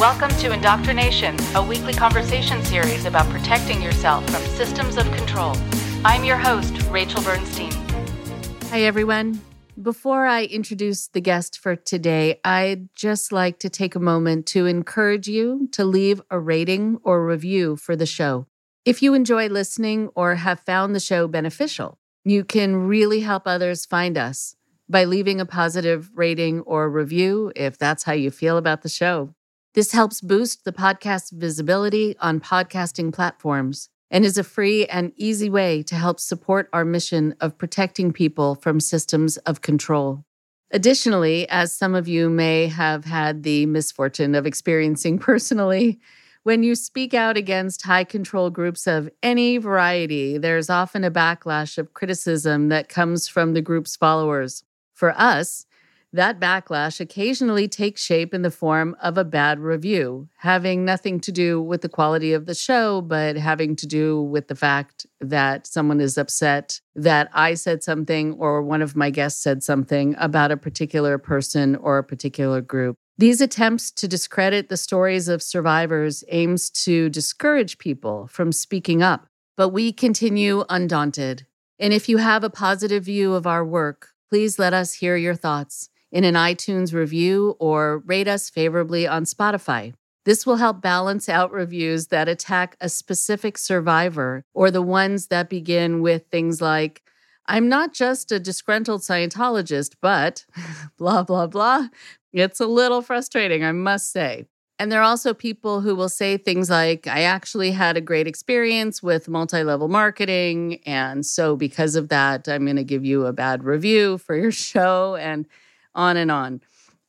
Welcome to Indoctrination, a weekly conversation series about protecting yourself from systems of control. I'm your host, Rachel Bernstein. Hi, everyone. Before I introduce the guest for today, I'd just like to take a moment to encourage you to leave a rating or review for the show. If you enjoy listening or have found the show beneficial, you can really help others find us by leaving a positive rating or review if that's how you feel about the show. This helps boost the podcast's visibility on podcasting platforms and is a free and easy way to help support our mission of protecting people from systems of control. Additionally, as some of you may have had the misfortune of experiencing personally, when you speak out against high control groups of any variety, there's often a backlash of criticism that comes from the group's followers. For us, that backlash occasionally takes shape in the form of a bad review, having nothing to do with the quality of the show, but having to do with the fact that someone is upset that I said something or one of my guests said something about a particular person or a particular group. These attempts to discredit the stories of survivors aims to discourage people from speaking up, but we continue undaunted. And if you have a positive view of our work, please let us hear your thoughts in an iTunes review or rate us favorably on Spotify. This will help balance out reviews that attack a specific survivor or the ones that begin with things like, "I'm not just a disgruntled Scientologist, but blah, blah, blah." It's a little frustrating, I must say. And there are also people who will say things like, "I actually had a great experience with multi-level marketing, and so because of that, I'm going to give you a bad review for your show," and on and on.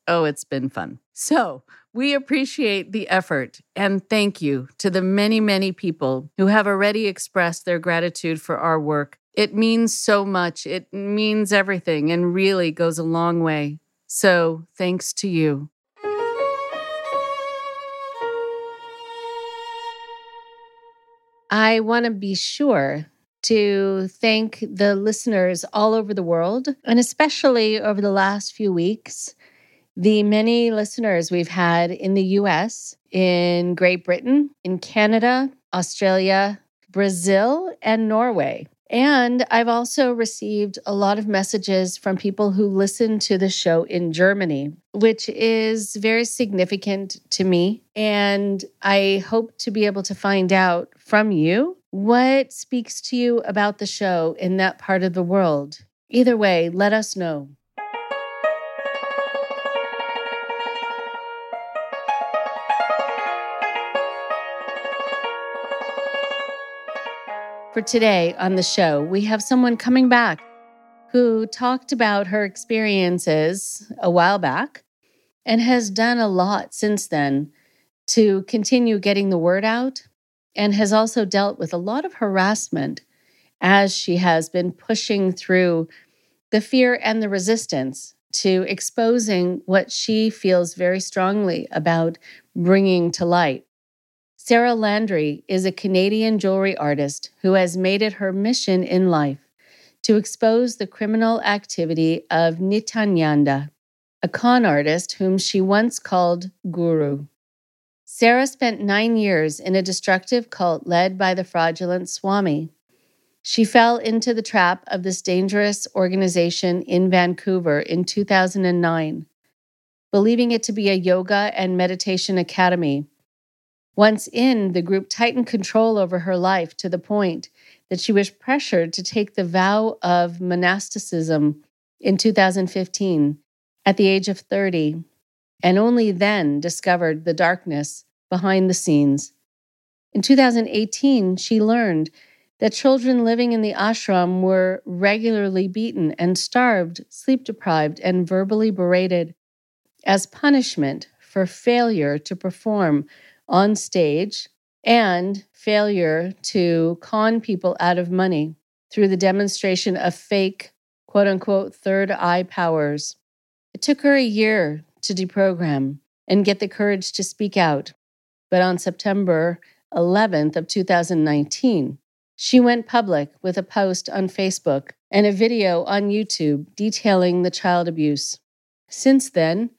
Oh, it's been fun. So we appreciate the effort, and thank you to the many, many people who have already expressed their gratitude for our work. It means so much. It means everything and really goes a long way. So thanks to you. I want to be sure to thank the listeners all over the world, and especially over the last few weeks, the many listeners we've had in the US, in Great Britain, in Canada, Australia, Brazil, and Norway. And I've also received a lot of messages from people who listen to the show in Germany, which is very significant to me. And I hope to be able to find out from you what speaks to you about the show in that part of the world. Either way, let us know. For today on the show, we have someone coming back who talked about her experiences a while back and has done a lot since then to continue getting the word out, and has also dealt with a lot of harassment as she has been pushing through the fear and the resistance to exposing what she feels very strongly about bringing to light. Sarah Landry is a Canadian jewelry artist who has made it her mission in life to expose the criminal activity of Nithyananda, a con artist whom she once called Guru. Sarah spent 9 years in a destructive cult led by the fraudulent Swami. She fell into the trap of this dangerous organization in Vancouver in 2009, believing it to be a yoga and meditation academy. Once in, the group tightened control over her life to the point that she was pressured to take the vow of monasticism in 2015 at the age of 30, and only then discovered the darkness behind the scenes. In 2018, she learned that children living in the ashram were regularly beaten and starved, sleep-deprived, and verbally berated as punishment for failure to perform on stage, and failure to con people out of money through the demonstration of fake, quote-unquote, third eye powers. It took her a year to deprogram and get the courage to speak out. But on September 11th of 2019, she went public with a post on Facebook and a video on YouTube detailing the child abuse. Since then,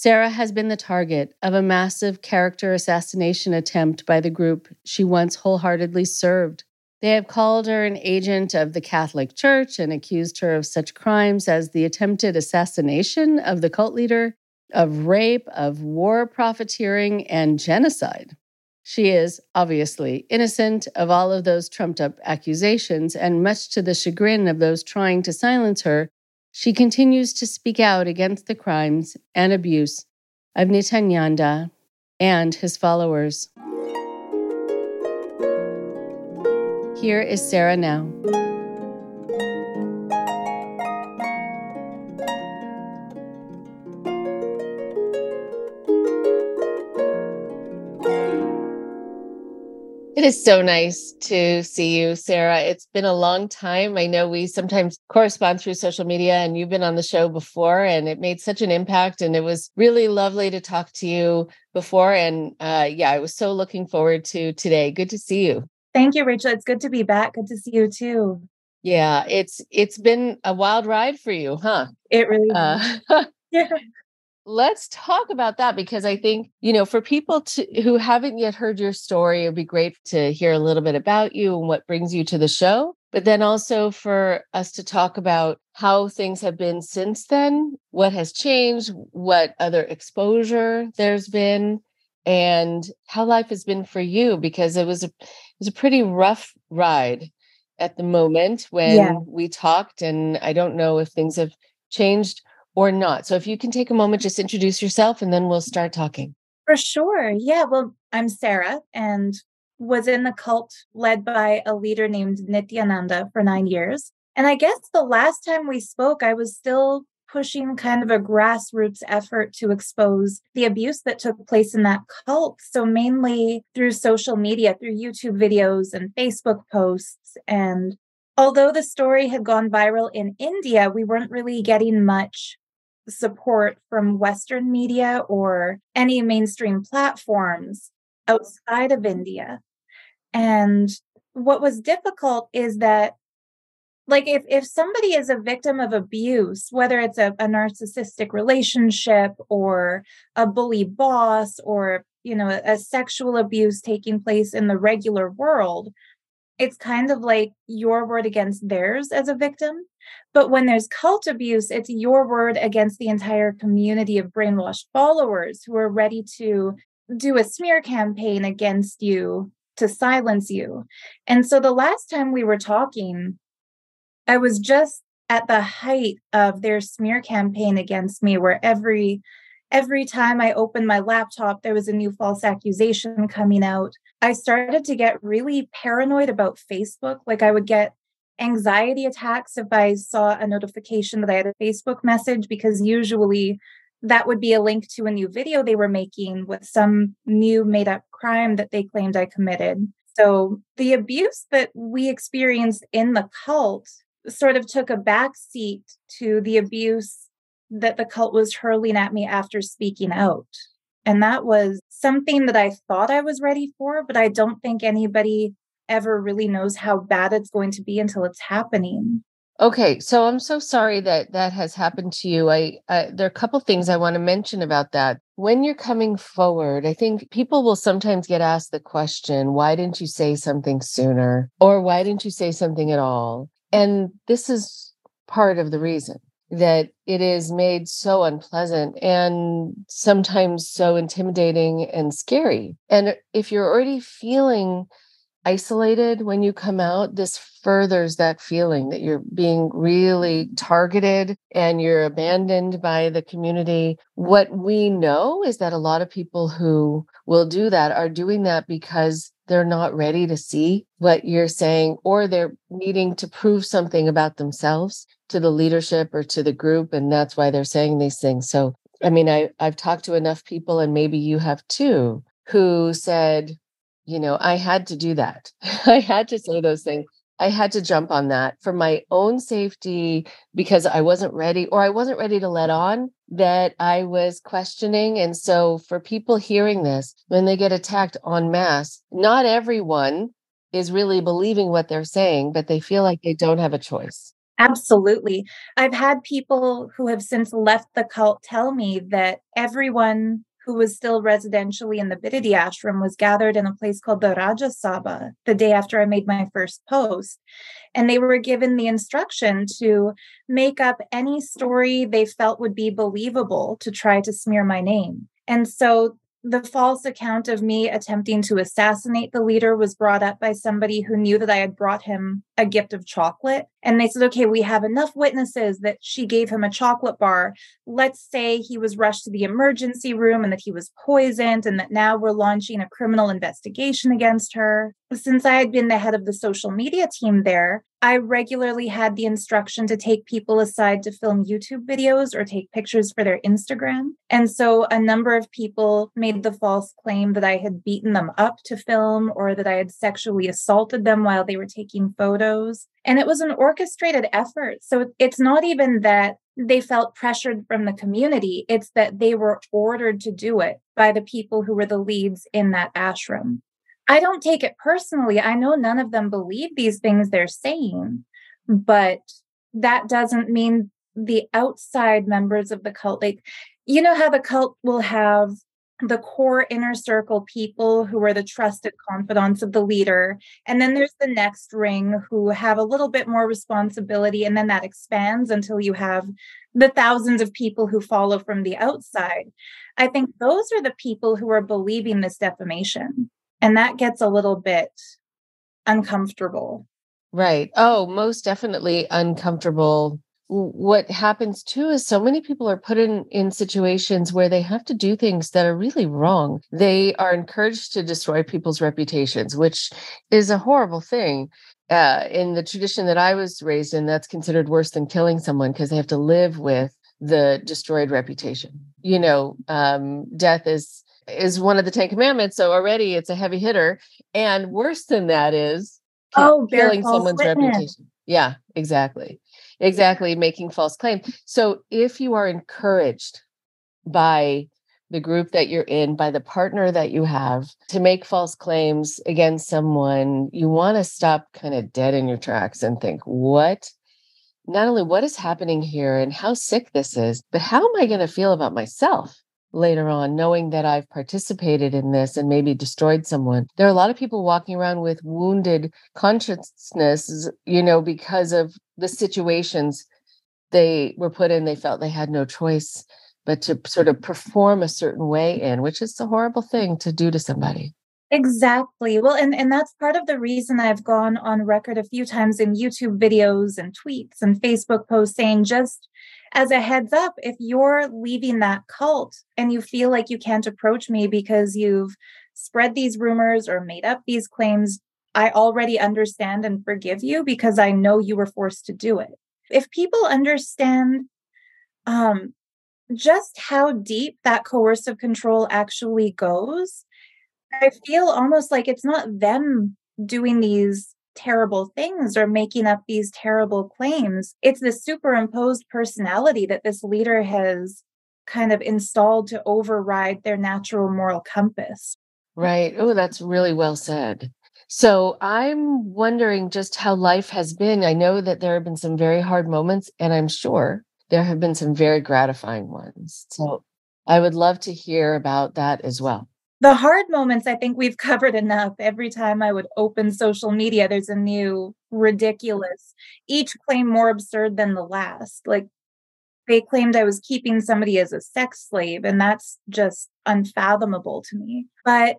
Sarah has been the target of a massive character assassination attempt by the group she once wholeheartedly served. They have called her an agent of the Catholic Church and accused her of such crimes as the attempted assassination of the cult leader, of rape, of war profiteering, and genocide. She is obviously innocent of all of those trumped-up accusations, and much to the chagrin of those trying to silence her, she continues to speak out against the crimes and abuse of Nithyananda and his followers. Here is Sarah now. It is so nice to see you, Sarah. It's been a long time. I know we sometimes correspond through social media, and you've been on the show before, and it made such an impact. And it was really lovely to talk to you before. And I was so looking forward to today. Good to see you. Thank you, Rachel. It's good to be back. Good to see you too. Yeah, it's been a wild ride for you, huh? It really is. Yeah. Let's talk about that, because I think, for people who haven't yet heard your story, it'd be great to hear a little bit about you and what brings you to the show, but then also for us to talk about how things have been since then, what has changed, what other exposure there's been, and how life has been for you, because it was a pretty rough ride at the moment when we talked, and I don't know if things have changed or not. So if you can take a moment, just introduce yourself, and then we'll start talking. For sure. Yeah. Well, I'm Sarah, and was in the cult led by a leader named Nithyananda for 9 years. And I guess the last time we spoke, I was still pushing kind of a grassroots effort to expose the abuse that took place in that cult. So mainly through social media, through YouTube videos and Facebook posts. And although the story had gone viral in India, we weren't really getting much support from Western media or any mainstream platforms outside of India. And what was difficult is that, like, if somebody is a victim of abuse, whether it's a narcissistic relationship or a bully boss or, a sexual abuse taking place in the regular world, it's kind of like your word against theirs as a victim. But when there's cult abuse, it's your word against the entire community of brainwashed followers who are ready to do a smear campaign against you to silence you. And so the last time we were talking, I was just at the height of their smear campaign against me, where every time I opened my laptop, there was a new false accusation coming out. I started to get really paranoid about Facebook. Like, I would get anxiety attacks if I saw a notification that I had a Facebook message, because usually that would be a link to a new video they were making with some new made-up crime that they claimed I committed. So the abuse that we experienced in the cult sort of took a backseat to the abuse that the cult was hurling at me after speaking out. And that was something that I thought I was ready for, but I don't think anybody ever really knows how bad it's going to be until it's happening. Okay, so I'm so sorry that has happened to you. There are a couple things I want to mention about that. When you're coming forward, I think people will sometimes get asked the question, why didn't you say something sooner? Or why didn't you say something at all? And this is part of the reason that it is made so unpleasant and sometimes so intimidating and scary. And if you're already feeling isolated when you come out, this furthers that feeling that you're being really targeted and you're abandoned by the community. What we know is that a lot of people who will do that are doing that because they're not ready to see what you're saying, or they're needing to prove something about themselves to the leadership or to the group. And that's why they're saying these things. So, I mean, I've talked to enough people, and maybe you have too, who said, I had to do that. I had to say those things. I had to jump on that for my own safety, because I wasn't ready, or I wasn't ready to let on that I was questioning. And so for people hearing this, when they get attacked en masse, not everyone is really believing what they're saying, but they feel like they don't have a choice. Absolutely. I've had people who have since left the cult tell me that everyone who was still residentially in the Bidadi Ashram was gathered in a place called the Rajasabha the day after I made my first post. And they were given the instruction to make up any story they felt would be believable to try to smear my name. And so the false account of me attempting to assassinate the leader was brought up by somebody who knew that I had brought him a gift of chocolate. And they said, okay, we have enough witnesses that she gave him a chocolate bar. Let's say he was rushed to the emergency room and that he was poisoned and that now we're launching a criminal investigation against her. Since I had been the head of the social media team there, I regularly had the instruction to take people aside to film YouTube videos or take pictures for their Instagram. And so a number of people made the false claim that I had beaten them up to film or that I had sexually assaulted them while they were taking photos. And it was an orchestrated effort. So it's not even that they felt pressured from the community. It's that they were ordered to do it by the people who were the leads in that ashram. I don't take it personally. I know none of them believe these things they're saying, but that doesn't mean the outside members of the cult, like, you know how the cult will have the core inner circle people who are the trusted confidants of the leader. And then there's the next ring who have a little bit more responsibility. And then that expands until you have the thousands of people who follow from the outside. I think those are the people who are believing this defamation. And that gets a little bit uncomfortable. Right. Oh, most definitely uncomfortable. What happens too is so many people are put in situations where they have to do things that are really wrong. They are encouraged to destroy people's reputations, which is a horrible thing. In the tradition that I was raised in, that's considered worse than killing someone because they have to live with the destroyed reputation. You know, death is one of the Ten Commandments. So already it's a heavy hitter. And worse than that is killing someone's reputation. Yeah, exactly. Exactly. Making false claims. So if you are encouraged by the group that you're in, by the partner that you have to make false claims against someone, you want to stop kind of dead in your tracks and think, not only what is happening here and how sick this is, but how am I going to feel about myself later on, knowing that I've participated in this and maybe destroyed someone? There are a lot of people walking around with wounded consciousnesses, you know, because of the situations they were put in. They felt they had no choice but to sort of perform a certain way in, which is a horrible thing to do to somebody. Exactly. Well, and that's part of the reason I've gone on record a few times in YouTube videos and tweets and Facebook posts saying, just as a heads up, if you're leaving that cult and you feel like you can't approach me because you've spread these rumors or made up these claims, I already understand and forgive you because I know you were forced to do it. If people understand just how deep that coercive control actually goes, I feel almost like it's not them doing these terrible things or making up these terrible claims. It's the superimposed personality that this leader has kind of installed to override their natural moral compass. Right. Oh, that's really well said. So I'm wondering just how life has been. I know that there have been some very hard moments, and I'm sure there have been some very gratifying ones. So I would love to hear about that as well. The hard moments, I think we've covered enough. Every time I would open social media, there's a new ridiculous, each claim more absurd than the last. Like, they claimed I was keeping somebody as a sex slave, and that's just unfathomable to me. But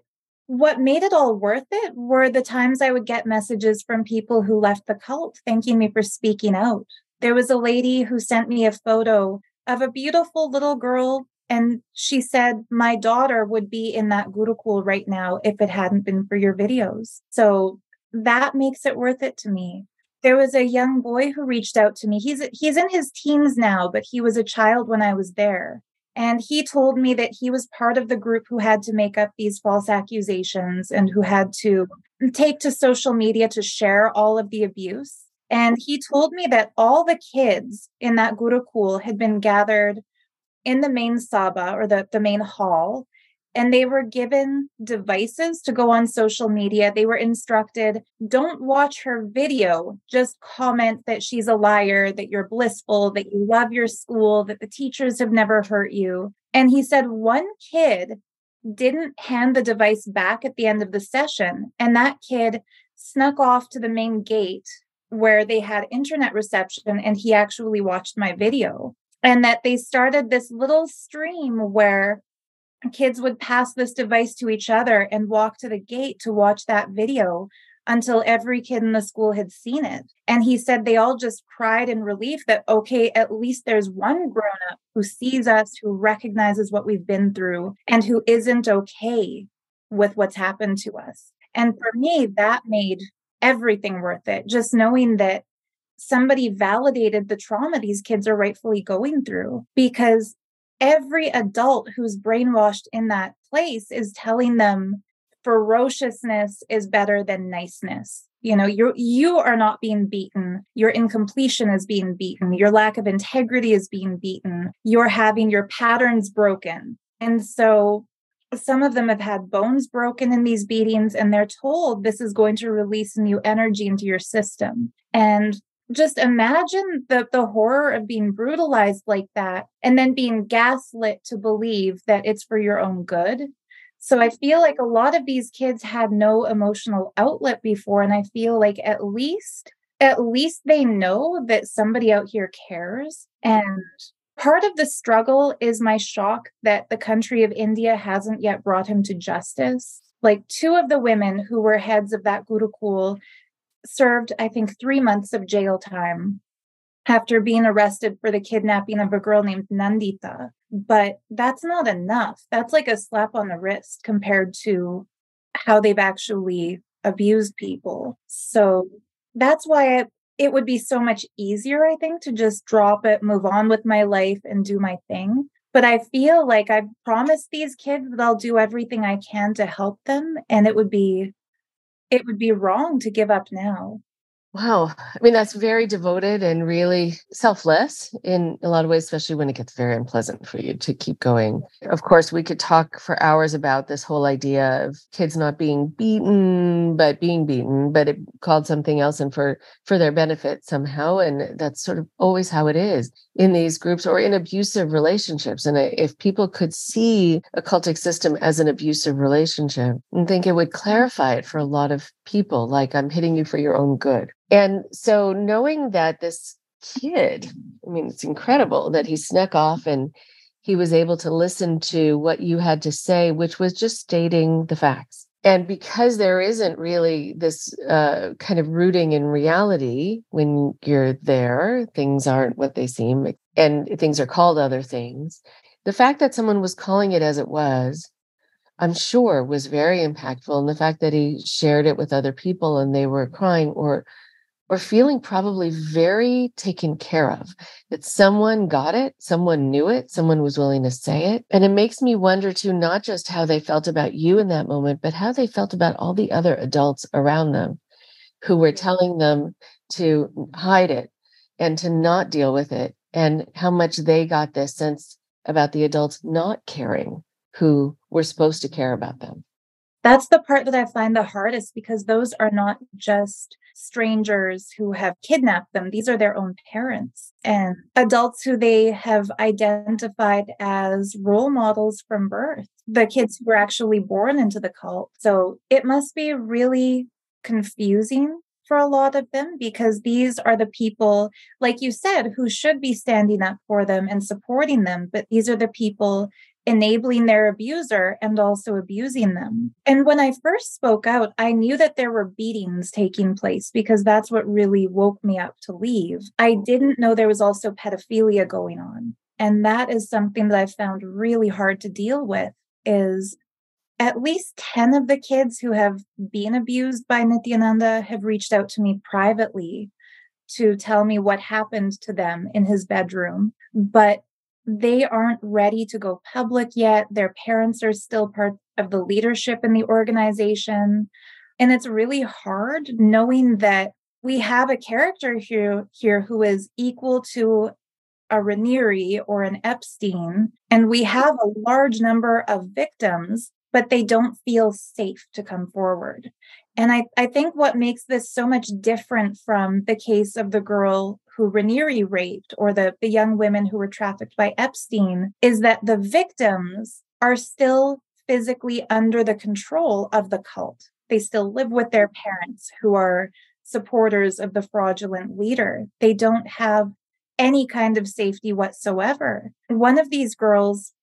what made it all worth it were the times I would get messages from people who left the cult thanking me for speaking out. There was a lady who sent me a photo of a beautiful little girl, and she said, my daughter would be in that Gurukul right now if it hadn't been for your videos. So that makes it worth it to me. There was a young boy who reached out to me. He's in his teens now, but he was a child when I was there. And he told me that he was part of the group who had to make up these false accusations and who had to take to social media to share all of the abuse. And he told me that all the kids in that Gurukul had been gathered in the main sabha, or the main hall, and they were given devices to go on social media. They were instructed, don't watch her video, just comment that she's a liar, that you're blissful, that you love your school, that the teachers have never hurt you. And he said one kid didn't hand the device back at the end of the session, and that kid snuck off to the main gate where they had internet reception, and he actually watched my video. And that they started this little stream where kids would pass this device to each other and walk to the gate to watch that video until every kid in the school had seen it. And he said they all just cried in relief that, okay, at least there's one grown-up who sees us, who recognizes what we've been through, and who isn't okay with what's happened to us. And for me, that made everything worth it. Just knowing that somebody validated the trauma these kids are rightfully going through, because every adult who's brainwashed in that place is telling them ferociousness is better than niceness. You know, you are not being beaten. Your incompletion is being beaten. Your lack of integrity is being beaten. You're having your patterns broken. And so some of them have had bones broken in these beatings, and they're told this is going to release new energy into your system. And just imagine the horror of being brutalized like that and then being gaslit to believe that it's for your own good. So I feel like a lot of these kids had no emotional outlet before. And I feel like at least they know that somebody out here cares. And part of the struggle is my shock that the country of India hasn't yet brought him to justice. Like, two of the women who were heads of that Gurukul served, I think, 3 months of jail time after being arrested for the kidnapping of a girl named Nandita. But that's not enough. That's like a slap on the wrist compared to how they've actually abused people. So that's why it would be so much easier, I think, to just drop it, move on with my life, and do my thing. But I feel like I've promised these kids that I'll do everything I can to help them, and it would be wrong to give up now. Wow. I mean, that's very devoted and really selfless in a lot of ways, especially when it gets very unpleasant for you to keep going. Of course, we could talk for hours about this whole idea of kids not being beaten, but being beaten, but it called something else and for their benefit somehow. And that's sort of always how it is in these groups or in abusive relationships. And if people could see a cultic system as an abusive relationship, I think it would clarify it for a lot of people, like, I'm hitting you for your own good. And so knowing that this kid, I mean, it's incredible that he snuck off and he was able to listen to what you had to say, which was just stating the facts. And because there isn't really this kind of rooting in reality when you're there, things aren't what they seem and things are called other things. The fact that someone was calling it as it was, I'm sure, was very impactful. And the fact that he shared it with other people and they were crying or feeling probably very taken care of, that someone got it, someone knew it, someone was willing to say it. And it makes me wonder too, not just how they felt about you in that moment, but how they felt about all the other adults around them who were telling them to hide it and to not deal with it, and how much they got this sense about the adults not caring who were supposed to care about them. That's the part that I find the hardest, because those are not just strangers who have kidnapped them. These are their own parents and adults who they have identified as role models from birth, the kids who were actually born into the cult. So it must be really confusing for a lot of them, because these are the people, like you said, who should be standing up for them and supporting them. But these are the people enabling their abuser and also abusing them. And when I first spoke out, I knew that there were beatings taking place, because that's what really woke me up to leave. I didn't know there was also pedophilia going on. And that is something that I found really hard to deal with, is at least 10 of the kids who have been abused by Nithyananda have reached out to me privately to tell me what happened to them in his bedroom. But they aren't ready to go public yet. Their parents are still part of the leadership in the organization. And it's really hard knowing that we have a character here who is equal to a Raniere or an Epstein, and we have a large number of victims, but they don't feel safe to come forward. And I think what makes this so much different from the case of the girl who Raniere raped or the young women who were trafficked by Epstein is that the victims are still physically under the control of the cult. They still live with their parents who are supporters of the fraudulent leader. They don't have any kind of safety whatsoever. One of these girls,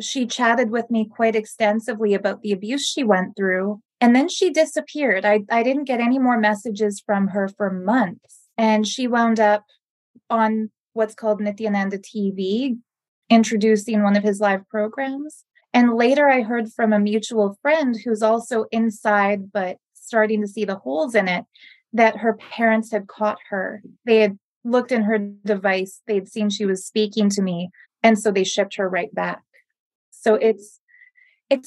she chatted with me quite extensively about the abuse she went through, and then she disappeared. I didn't get any more messages from her for months, and she wound up on what's called Nithyananda TV, introducing one of his live programs. And later I heard from a mutual friend who's also inside, but starting to see the holes in it, that her parents had caught her. They had looked in her device. They'd seen she was speaking to me. And so they shipped her right back. So it's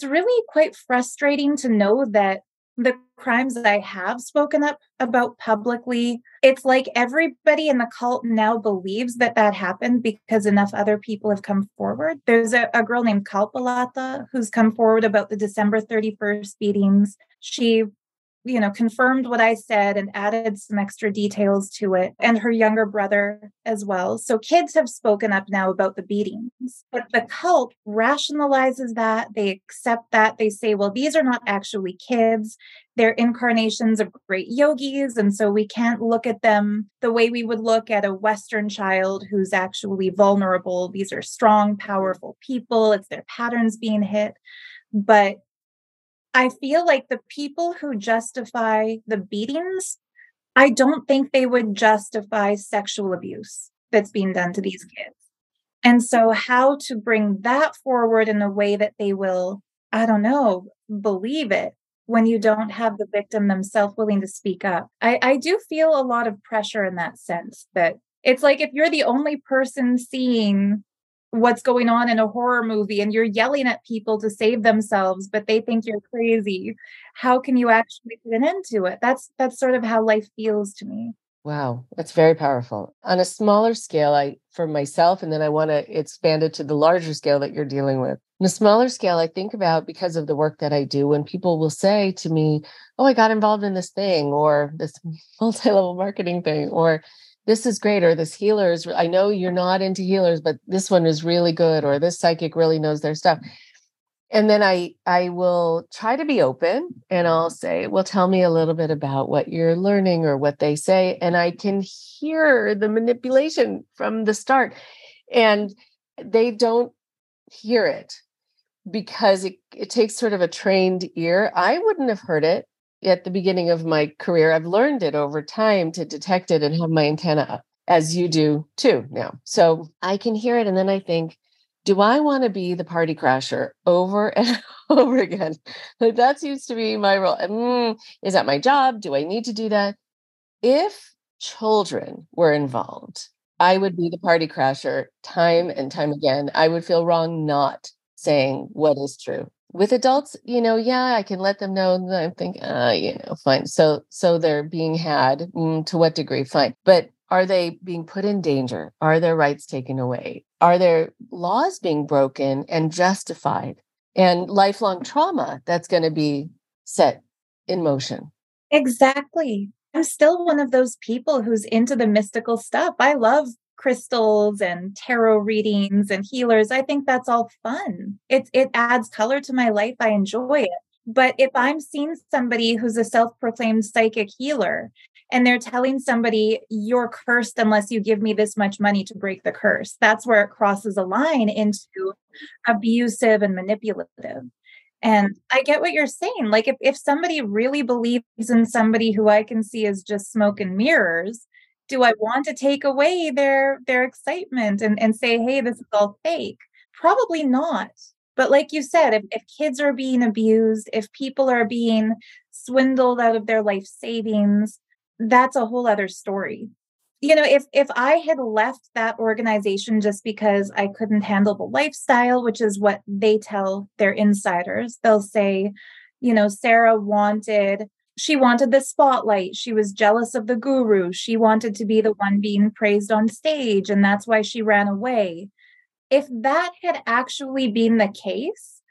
really quite frustrating to know that the crimes that I have spoken up about publicly, it's like everybody in the cult now believes that that happened because enough other people have come forward. There's a girl named Kalpalata who's come forward about the December 31st beatings. She, confirmed what I said and added some extra details to it, and her younger brother as well. So kids have spoken up now about the beatings, but the cult rationalizes that. They accept that. They say, well, these are not actually kids. They're incarnations of great yogis. And so we can't look at them the way we would look at a Western child who's actually vulnerable. These are strong, powerful people. It's their patterns being hit. But I feel like the people who justify the beatings, I don't think they would justify sexual abuse that's being done to these kids. And so how to bring that forward in a way that they will, believe it when you don't have the victim themselves willing to speak up. I do feel a lot of pressure in that sense, that it's like if you're the only person seeing what's going on in a horror movie and you're yelling at people to save themselves, but they think you're crazy. How can you actually put an end to it? That's sort of how life feels to me. Wow. That's very powerful. On a smaller scale, for myself, and then I want to expand it to the larger scale that you're dealing with. On a smaller scale, I think about, because of the work that I do, when people will say to me, oh, I got involved in this thing or this multi-level marketing thing, or this is great, or this healer is, I know you're not into healers, but this one is really good, or this psychic really knows their stuff. And then I will try to be open and I'll say, well, tell me a little bit about what you're learning or what they say. And I can hear the manipulation from the start, and they don't hear it because it takes sort of a trained ear. I wouldn't have heard it at the beginning of my career. I've learned it over time to detect it and have my antenna up, as you do too now. So I can hear it. And then I think, do I want to be the party crasher over and over again? Like, that seems to be my role. Is that my job? Do I need to do that? If children were involved, I would be the party crasher time and time again. I would feel wrong not saying what is true. With adults, I can let them know that I'm thinking, fine. So they're being had. To what degree? Fine. But are they being put in danger? Are their rights taken away? Are their laws being broken and justified? And lifelong trauma that's going to be set in motion. Exactly. I'm still one of those people who's into the mystical stuff. I love crystals and tarot readings and healers. I think that's all fun. It adds color to my life. I enjoy it. But if I'm seeing somebody who's a self-proclaimed psychic healer and they're telling somebody, you're cursed unless you give me this much money to break the curse, that's where it crosses a line into abusive and manipulative. And I get what you're saying. Like if somebody really believes in somebody who I can see is just smoke and mirrors, do I want to take away their excitement and say, hey, this is all fake? Probably not. But like you said, if kids are being abused, if people are being swindled out of their life savings, that's a whole other story. If I had left that organization just because I couldn't handle the lifestyle, which is what they tell their insiders, they'll say, Sarah wanted She wanted the spotlight. She was jealous of the guru. She wanted to be the one being praised on stage, and that's why she ran away. If that had actually been the case,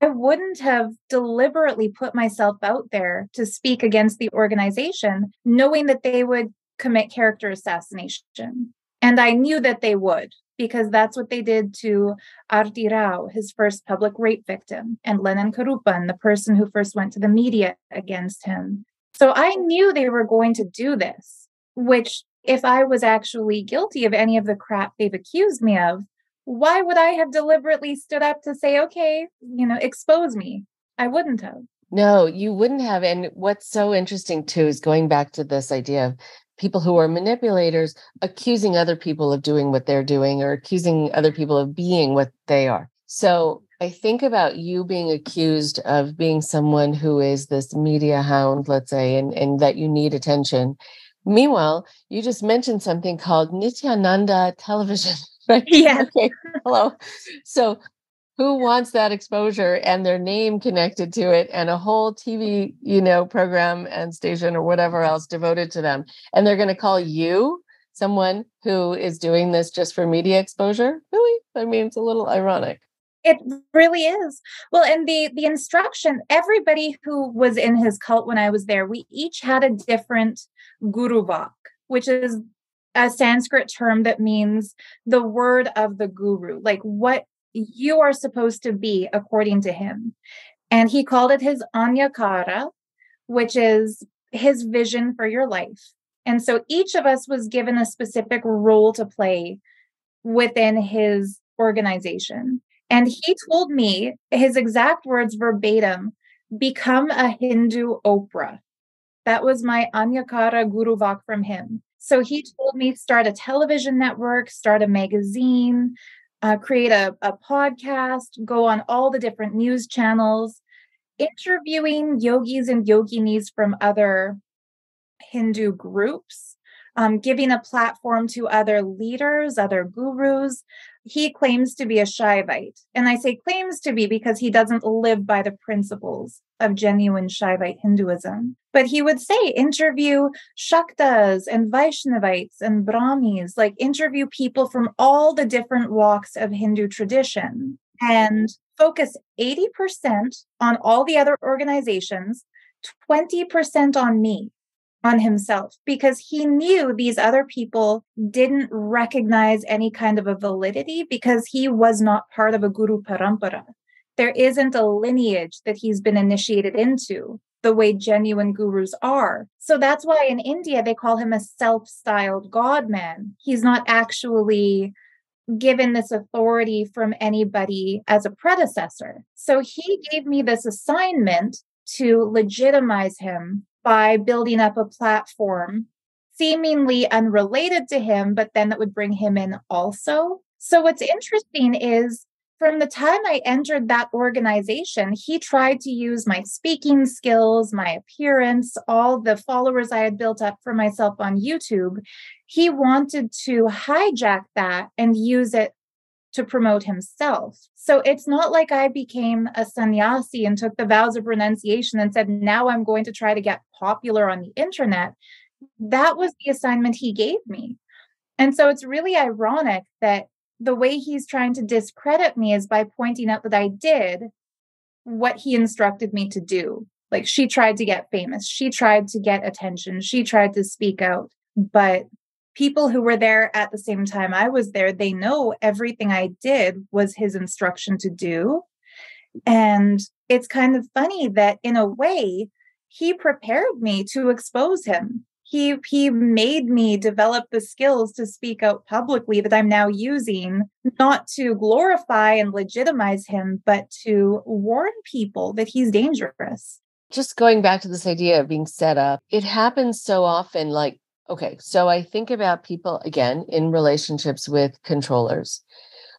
I wouldn't have deliberately put myself out there to speak against the organization, knowing that they would commit character assassination. And I knew that they would, because that's what they did to Arti Rao, his first public rape victim, and Lenin Karuppan, the person who first went to the media against him. So I knew they were going to do this, which, if I was actually guilty of any of the crap they've accused me of, why would I have deliberately stood up to say, okay, you know, expose me? I wouldn't have. No, you wouldn't have. And what's so interesting, too, is going back to this idea of people who are manipulators accusing other people of doing what they're doing, or accusing other people of being what they are. So I think about you being accused of being someone who is this media hound, let's say, and that you need attention. Meanwhile, you just mentioned something called Nithyananda television. Right? Yeah. Okay. Hello. So who wants that exposure and their name connected to it and a whole TV, you know, program and station or whatever else devoted to them? And they're going to call you someone who is doing this just for media exposure? Really? I mean, it's a little ironic. It really is. Well, and the instruction, everybody who was in his cult when I was there, we each had a different Guru Vak, which is a Sanskrit term that means the word of the guru, like what you are supposed to be according to him. And he called it his Anyakara, which is his vision for your life. And so each of us was given a specific role to play within his organization. And he told me, his exact words verbatim, become a Hindu Oprah. That was my Anyakara Guru Vak from him. So he told me, start a television network, start a magazine, create a podcast, go on all the different news channels, interviewing yogis and yoginis from other Hindu groups, giving a platform to other leaders, other gurus. He claims to be a Shaivite. And I say claims to be because he doesn't live by the principles of genuine Shaivite Hinduism. But he would say, interview Shaktas and Vaishnavites and Brahmins, like interview people from all the different walks of Hindu tradition and focus 80% on all the other organizations, 20% on me, on himself, because he knew these other people didn't recognize any kind of a validity because he was not part of a Guru Parampara. There isn't a lineage that he's been initiated into the way genuine gurus are. So that's why in India, they call him a self-styled God-man. He's not actually given this authority from anybody as a predecessor. So he gave me this assignment to legitimize him by building up a platform seemingly unrelated to him, but then that would bring him in also. So what's interesting is, from the time I entered that organization, he tried to use my speaking skills, my appearance, all the followers I had built up for myself on YouTube. He wanted to hijack that and use it to promote himself. So it's not like I became a sannyasi and took the vows of renunciation and said, now I'm going to try to get popular on the internet. That was the assignment he gave me. And so it's really ironic that the way he's trying to discredit me is by pointing out that I did what he instructed me to do. Like, she tried to get famous. She tried to get attention. She tried to speak out. But people who were there at the same time I was there, they know everything I did was his instruction to do. And it's kind of funny that in a way, he prepared me to expose him. He made me develop the skills to speak out publicly that I'm now using, not to glorify and legitimize him, but to warn people that he's dangerous. Just going back to this idea of being set up, it happens so often. Like, okay, so I think about people, again, in relationships with controllers,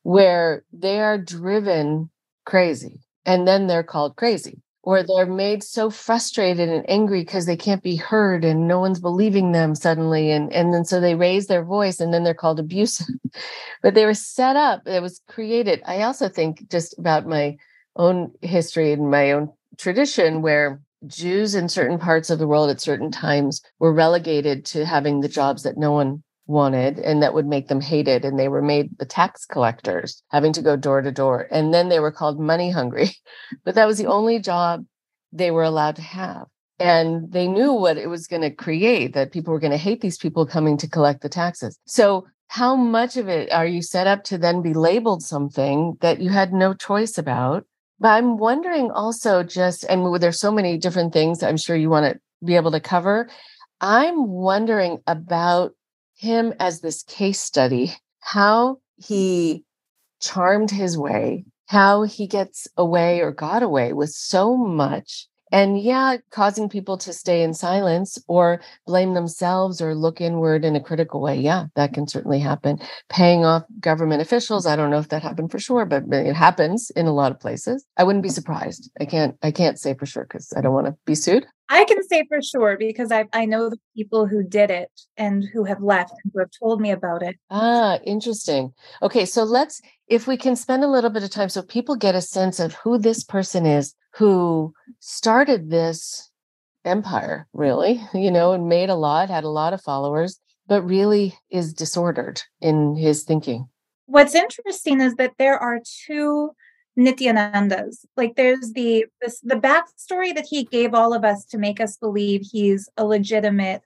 where they are driven crazy, and then they're called crazy. Or they're made so frustrated and angry because they can't be heard and no one's believing them suddenly. And then so they raise their voice and then they're called abusive. But they were set up. It was created. I also think just about my own history and my own tradition, where Jews in certain parts of the world at certain times were relegated to having the jobs that no one wanted and that would make them hated. And they were made the tax collectors, having to go door to door. And then they were called money hungry. But that was the only job they were allowed to have. And they knew what it was going to create, that people were going to hate these people coming to collect the taxes. So how much of it are you set up to then be labeled something that you had no choice about? But I'm wondering also just, and there's so many different things I'm sure you want to be able to cover. I'm wondering about him as this case study, how he charmed his way, how he gets away or got away with so much. And yeah, causing people to stay in silence or blame themselves or look inward in a critical way. Yeah, that can certainly happen. Paying off government officials. I don't know if that happened for sure, but it happens in a lot of places. I wouldn't be surprised. I can't say for sure because I don't want to be sued. I can say for sure because I know the people who did it and who have left and who have told me about it. Ah, interesting. Okay, so let's, if we can spend a little bit of time so people get a sense of who this person is who started this empire, really, you know, and made a lot, had a lot of followers, but really is disordered in his thinking. What's interesting is that there are two Nithyanandas. Like there's the backstory that he gave all of us to make us believe he's a legitimate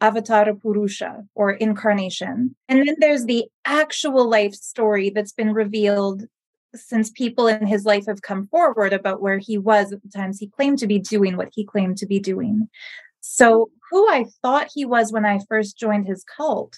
avatar purusha or incarnation. And then there's the actual life story that's been revealed since people in his life have come forward about where he was at the times he claimed to be doing what he claimed to be doing. So who I thought he was when I first joined his cult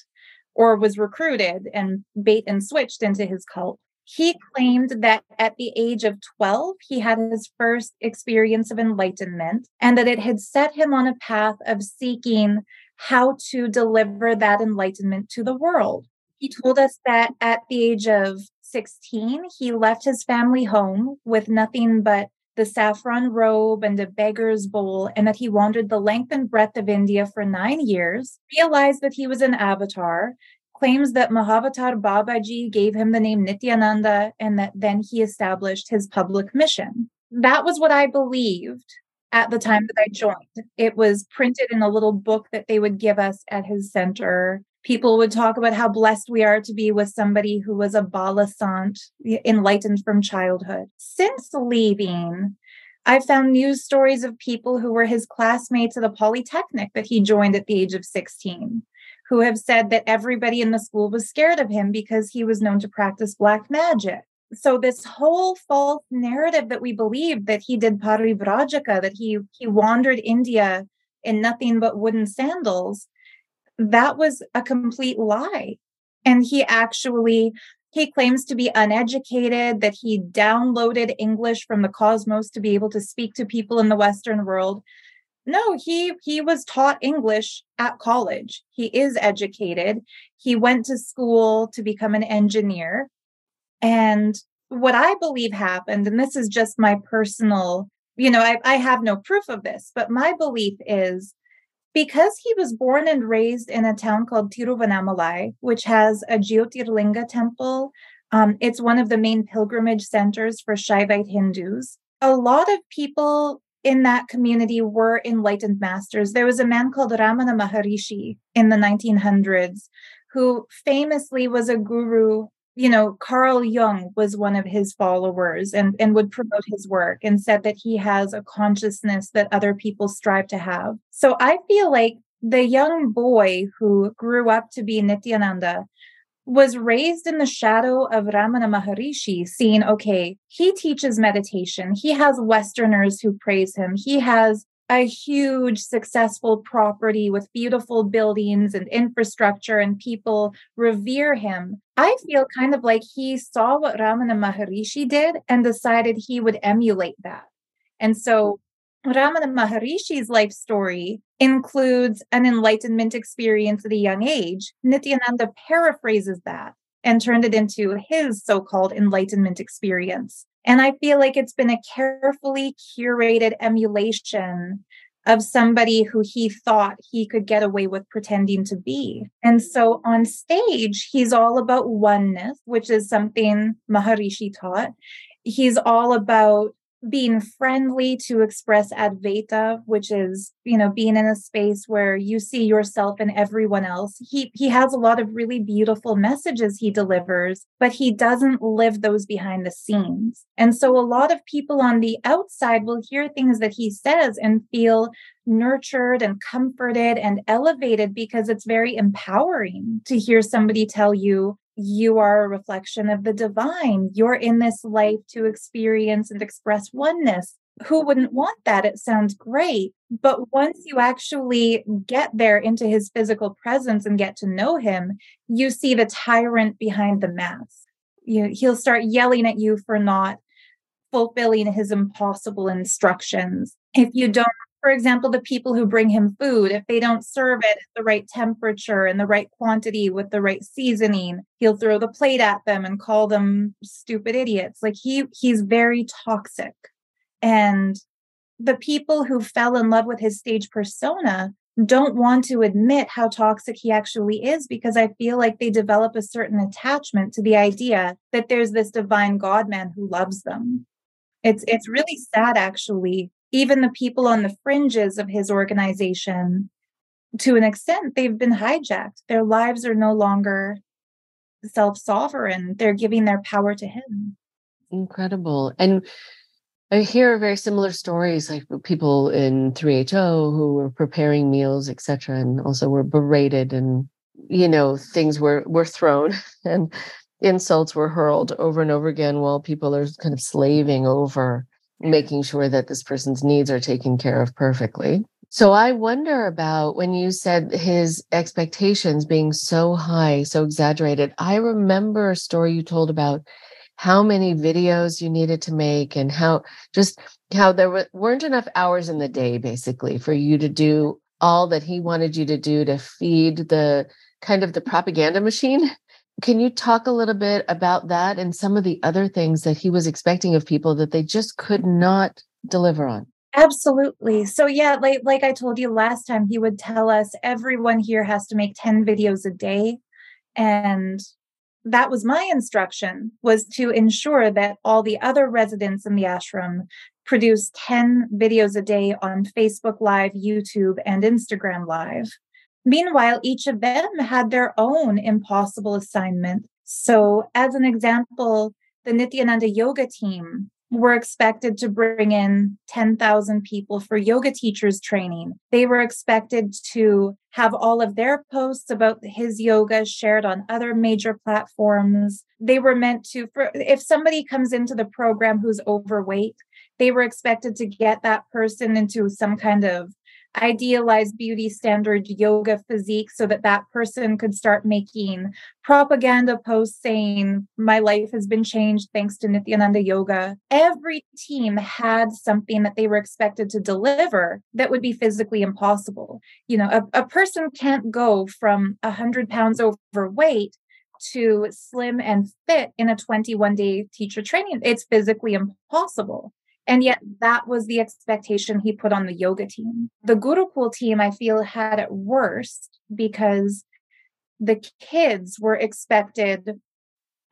or was recruited and bait and switched into his cult, he claimed that at the age of 12, he had his first experience of enlightenment and that it had set him on a path of seeking how to deliver that enlightenment to the world. He told us that at the age of 16, he left his family home with nothing but the saffron robe and a beggar's bowl, and that he wandered the length and breadth of India for 9 years, realized that he was an avatar, claims that Mahavatar Babaji gave him the name Nithyananda, and that then he established his public mission. That was what I believed at the time that I joined. It was printed in a little book that they would give us at his center. People would talk about how blessed we are to be with somebody who was a balasant, enlightened from childhood. Since leaving, I found news stories of people who were his classmates at a polytechnic that he joined at the age of 16, who have said that everybody in the school was scared of him because he was known to practice black magic. So this whole false narrative that we believed that he did parivrajaka, that he wandered India in nothing but wooden sandals, that was a complete lie. And he claims to be uneducated, that he downloaded English from the cosmos to be able to speak to people in the Western world. No, he was taught English at college. He is educated. He went to school to become an engineer. And what I believe happened, and this is just my personal, I have no proof of this, but my belief is because he was born and raised in a town called Tiruvannamalai, which has a Jyotirlinga temple, it's one of the main pilgrimage centers for Shaivite Hindus. A lot of people in that community were enlightened masters. There was a man called Ramana Maharishi in the 1900s who famously was a guru. Carl Jung was one of his followers and would promote his work and said that he has a consciousness that other people strive to have. So I feel like the young boy who grew up to be Nithyananda was raised in the shadow of Ramana Maharishi, seeing, okay, he teaches meditation. He has Westerners who praise him. He has a huge successful property with beautiful buildings and infrastructure, and people revere him. I feel kind of like he saw what Ramana Maharishi did and decided he would emulate that. And so Ramana Maharishi's life story includes an enlightenment experience at a young age. Nithyananda paraphrases that and turned it into his so-called enlightenment experience. And I feel like it's been a carefully curated emulation of somebody who he thought he could get away with pretending to be. And so on stage, he's all about oneness, which is something Maharishi taught. He's all about being friendly to express Advaita, which is, being in a space where you see yourself and everyone else. He has a lot of really beautiful messages he delivers, but he doesn't live those behind the scenes. And so a lot of people on the outside will hear things that he says and feel nurtured and comforted and elevated, because it's very empowering to hear somebody tell you, you are a reflection of the divine. You're in this life to experience and express oneness. Who wouldn't want that? It sounds great. But once you actually get there into his physical presence and get to know him, you see the tyrant behind the mask. He'll start yelling at you for not fulfilling his impossible instructions. If you don't, for example, the people who bring him food, if they don't serve it at the right temperature and the right quantity with the right seasoning, he'll throw the plate at them and call them stupid idiots. Like he's very toxic. And the people who fell in love with his stage persona don't want to admit how toxic he actually is, because I feel like they develop a certain attachment to the idea that there's this divine God-man who loves them. It's really sad, actually. Even the people on the fringes of his organization, to an extent, they've been hijacked. Their lives are no longer self-sovereign. They're giving their power to him. Incredible. And I hear very similar stories, like people in 3HO who were preparing meals, et cetera, and also were berated, and, things were thrown and insults were hurled over and over again while people are kind of slaving over making sure that this person's needs are taken care of perfectly. So I wonder about when you said his expectations being so high, so exaggerated. I remember a story you told about how many videos you needed to make and how there weren't enough hours in the day, basically, for you to do all that he wanted you to do to feed the kind of the propaganda machine. Can you talk a little bit about that and some of the other things that he was expecting of people that they just could not deliver on? Absolutely. So yeah, like I told you last time, he would tell us everyone here has to make 10 videos a day. And that was my instruction, was to ensure that all the other residents in the ashram produce 10 videos a day on Facebook Live, YouTube, and Instagram Live. Meanwhile, each of them had their own impossible assignment. So as an example, the Nithyananda yoga team were expected to bring in 10,000 people for yoga teachers training. They were expected to have all of their posts about his yoga shared on other major platforms. They were meant to, if somebody comes into the program who's overweight, they were expected to get that person into some kind of idealized beauty standard yoga physique so that that person could start making propaganda posts saying, my life has been changed thanks to Nithyananda yoga. Every team had something that they were expected to deliver that would be physically impossible. A person can't go from 100 pounds overweight to slim and fit in a 21-day teacher training. It's physically impossible. And yet that was the expectation he put on the yoga team. The Gurukul team, I feel, had it worst, because the kids were expected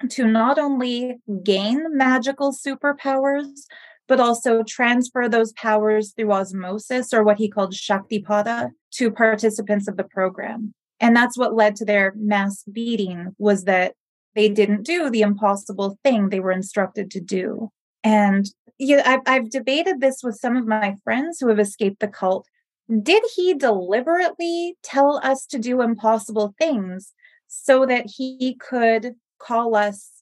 to not only gain magical superpowers, but also transfer those powers through osmosis, or what he called Shaktipada, to participants of the program. And that's what led to their mass beating, was that they didn't do the impossible thing they were instructed to do. And I've debated this with some of my friends who have escaped the cult. Did he deliberately tell us to do impossible things so that he could call us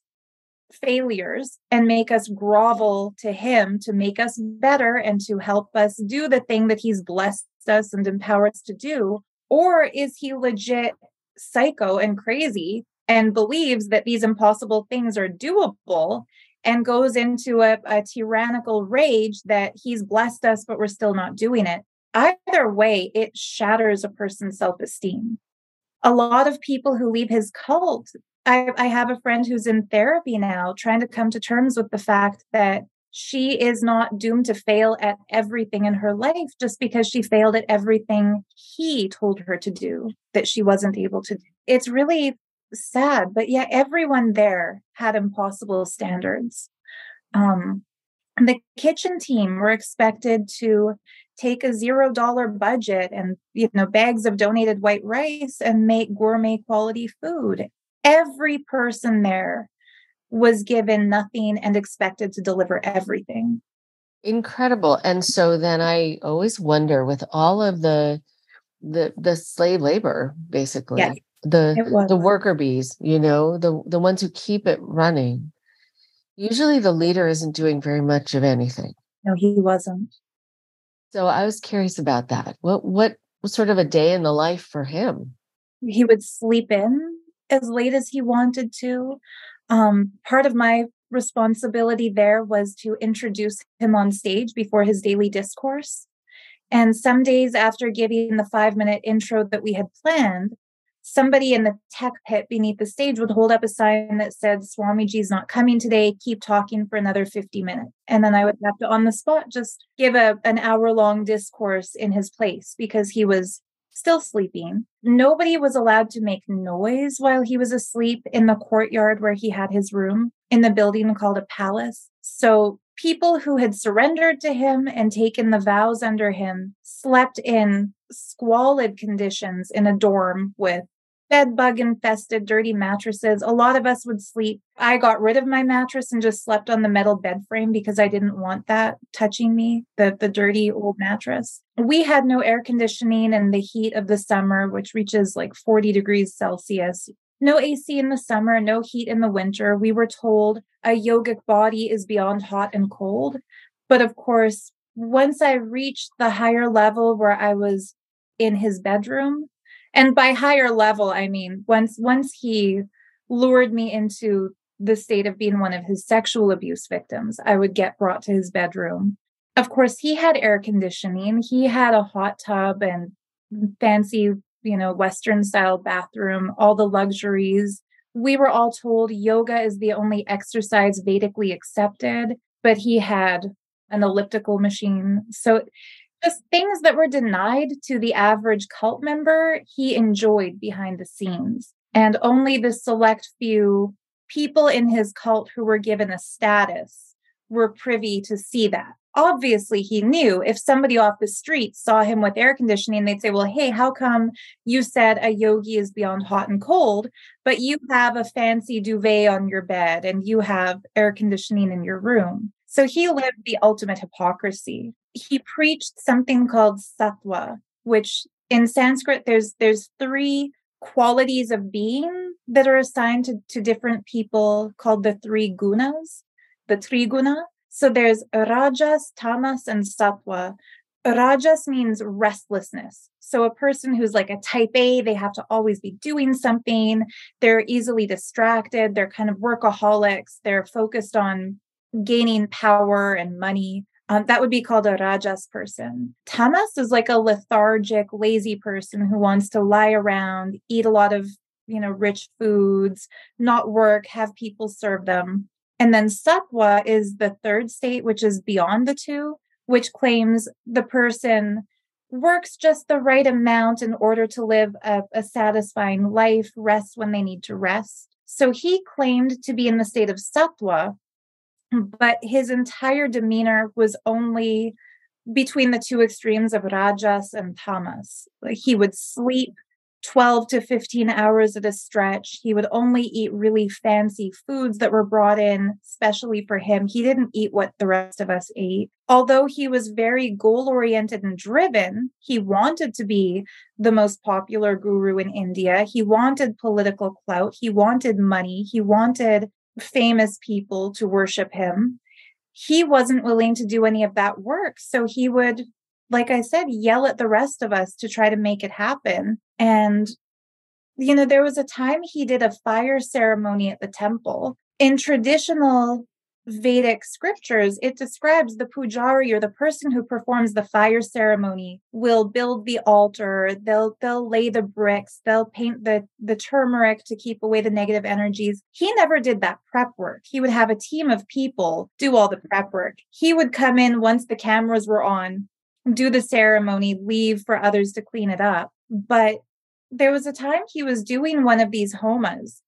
failures and make us grovel to him to make us better and to help us do the thing that he's blessed us and empowered us to do? Or is he legit psycho and crazy and believes that these impossible things are doable, and goes into a tyrannical rage that he's blessed us, but we're still not doing it? Either way, it shatters a person's self-esteem. A lot of people who leave his cult, I have a friend who's in therapy now, trying to come to terms with the fact that she is not doomed to fail at everything in her life just because she failed at everything he told her to do that she wasn't able to do. It's really sad, but yeah, everyone there had impossible standards. The kitchen team were expected to take a $0 budget and, bags of donated white rice and make gourmet quality food. Every person there was given nothing and expected to deliver everything. Incredible. And so then I always wonder with all of the slave labor, basically, yes, the worker bees, the ones who keep it running. Usually the leader isn't doing very much of anything. No, he wasn't. So I was curious about that. What was sort of a day in the life for him? He would sleep in as late as he wanted to. Part of my responsibility there was to introduce him on stage before his daily discourse. And some days after giving the 5-minute intro that we had planned, somebody in the tech pit beneath the stage would hold up a sign that said, Swamiji's not coming today, keep talking for another 50 minutes. And then I would have to, on the spot, just give an hour-long discourse in his place because he was still sleeping. Nobody was allowed to make noise while he was asleep in the courtyard where he had his room in the building called a palace. So people who had surrendered to him and taken the vows under him slept in squalid conditions in a dorm with bed bug infested, dirty mattresses. A lot of us would sleep. I got rid of my mattress and just slept on the metal bed frame because I didn't want that touching me, the dirty old mattress. We had no air conditioning in the heat of the summer, which reaches like 40 degrees Celsius. No AC in the summer, no heat in the winter. We were told a yogic body is beyond hot and cold. But of course, once I reached the higher level where I was in his bedroom, and by higher level, I mean, once he lured me into the state of being one of his sexual abuse victims, I would get brought to his bedroom. Of course, he had air conditioning. He had a hot tub and fancy, Western-style bathroom, all the luxuries. We were all told yoga is the only exercise Vedically accepted, but he had an elliptical machine. So just things that were denied to the average cult member, he enjoyed behind the scenes. And only the select few people in his cult who were given a status were privy to see that. Obviously, he knew if somebody off the street saw him with air conditioning, they'd say, well, hey, how come you said a yogi is beyond hot and cold, but you have a fancy duvet on your bed and you have air conditioning in your room? So he lived the ultimate hypocrisy. He preached something called Sattva, which in Sanskrit, there's three qualities of being that are assigned to different people called the three gunas, the triguna. So there's Rajas, Tamas, and Sattva. Rajas means restlessness. So a person who's like a type A, they have to always be doing something. They're easily distracted. They're kind of workaholics. They're focused on gaining power and money. That would be called a Rajas person. Tamas is like a lethargic, lazy person who wants to lie around, eat a lot of, rich foods, not work, have people serve them. And then Sattva is the third state, which is beyond the two, which claims the person works just the right amount in order to live a satisfying life, rests when they need to rest. So he claimed to be in the state of Sattva, but his entire demeanor was only between the two extremes of Rajas and Tamas. Like he would sleep 12 to 15 hours at a stretch. He would only eat really fancy foods that were brought in specially for him. He didn't eat what the rest of us ate. Although he was very goal-oriented and driven, he wanted to be the most popular guru in India. He wanted political clout. He wanted money. He wanted famous people to worship him. He wasn't willing to do any of that work. So he would, like I said, yell at the rest of us to try to make it happen. And, there was a time he did a fire ceremony at the temple. In traditional Vedic scriptures, it describes the pujari or the person who performs the fire ceremony will build the altar, they'll lay the bricks, they'll paint the turmeric to keep away the negative energies. He never did that prep work. He would have a team of people do all the prep work. He would come in once the cameras were on, do the ceremony, leave for others to clean it up. But there was a time he was doing one of these homas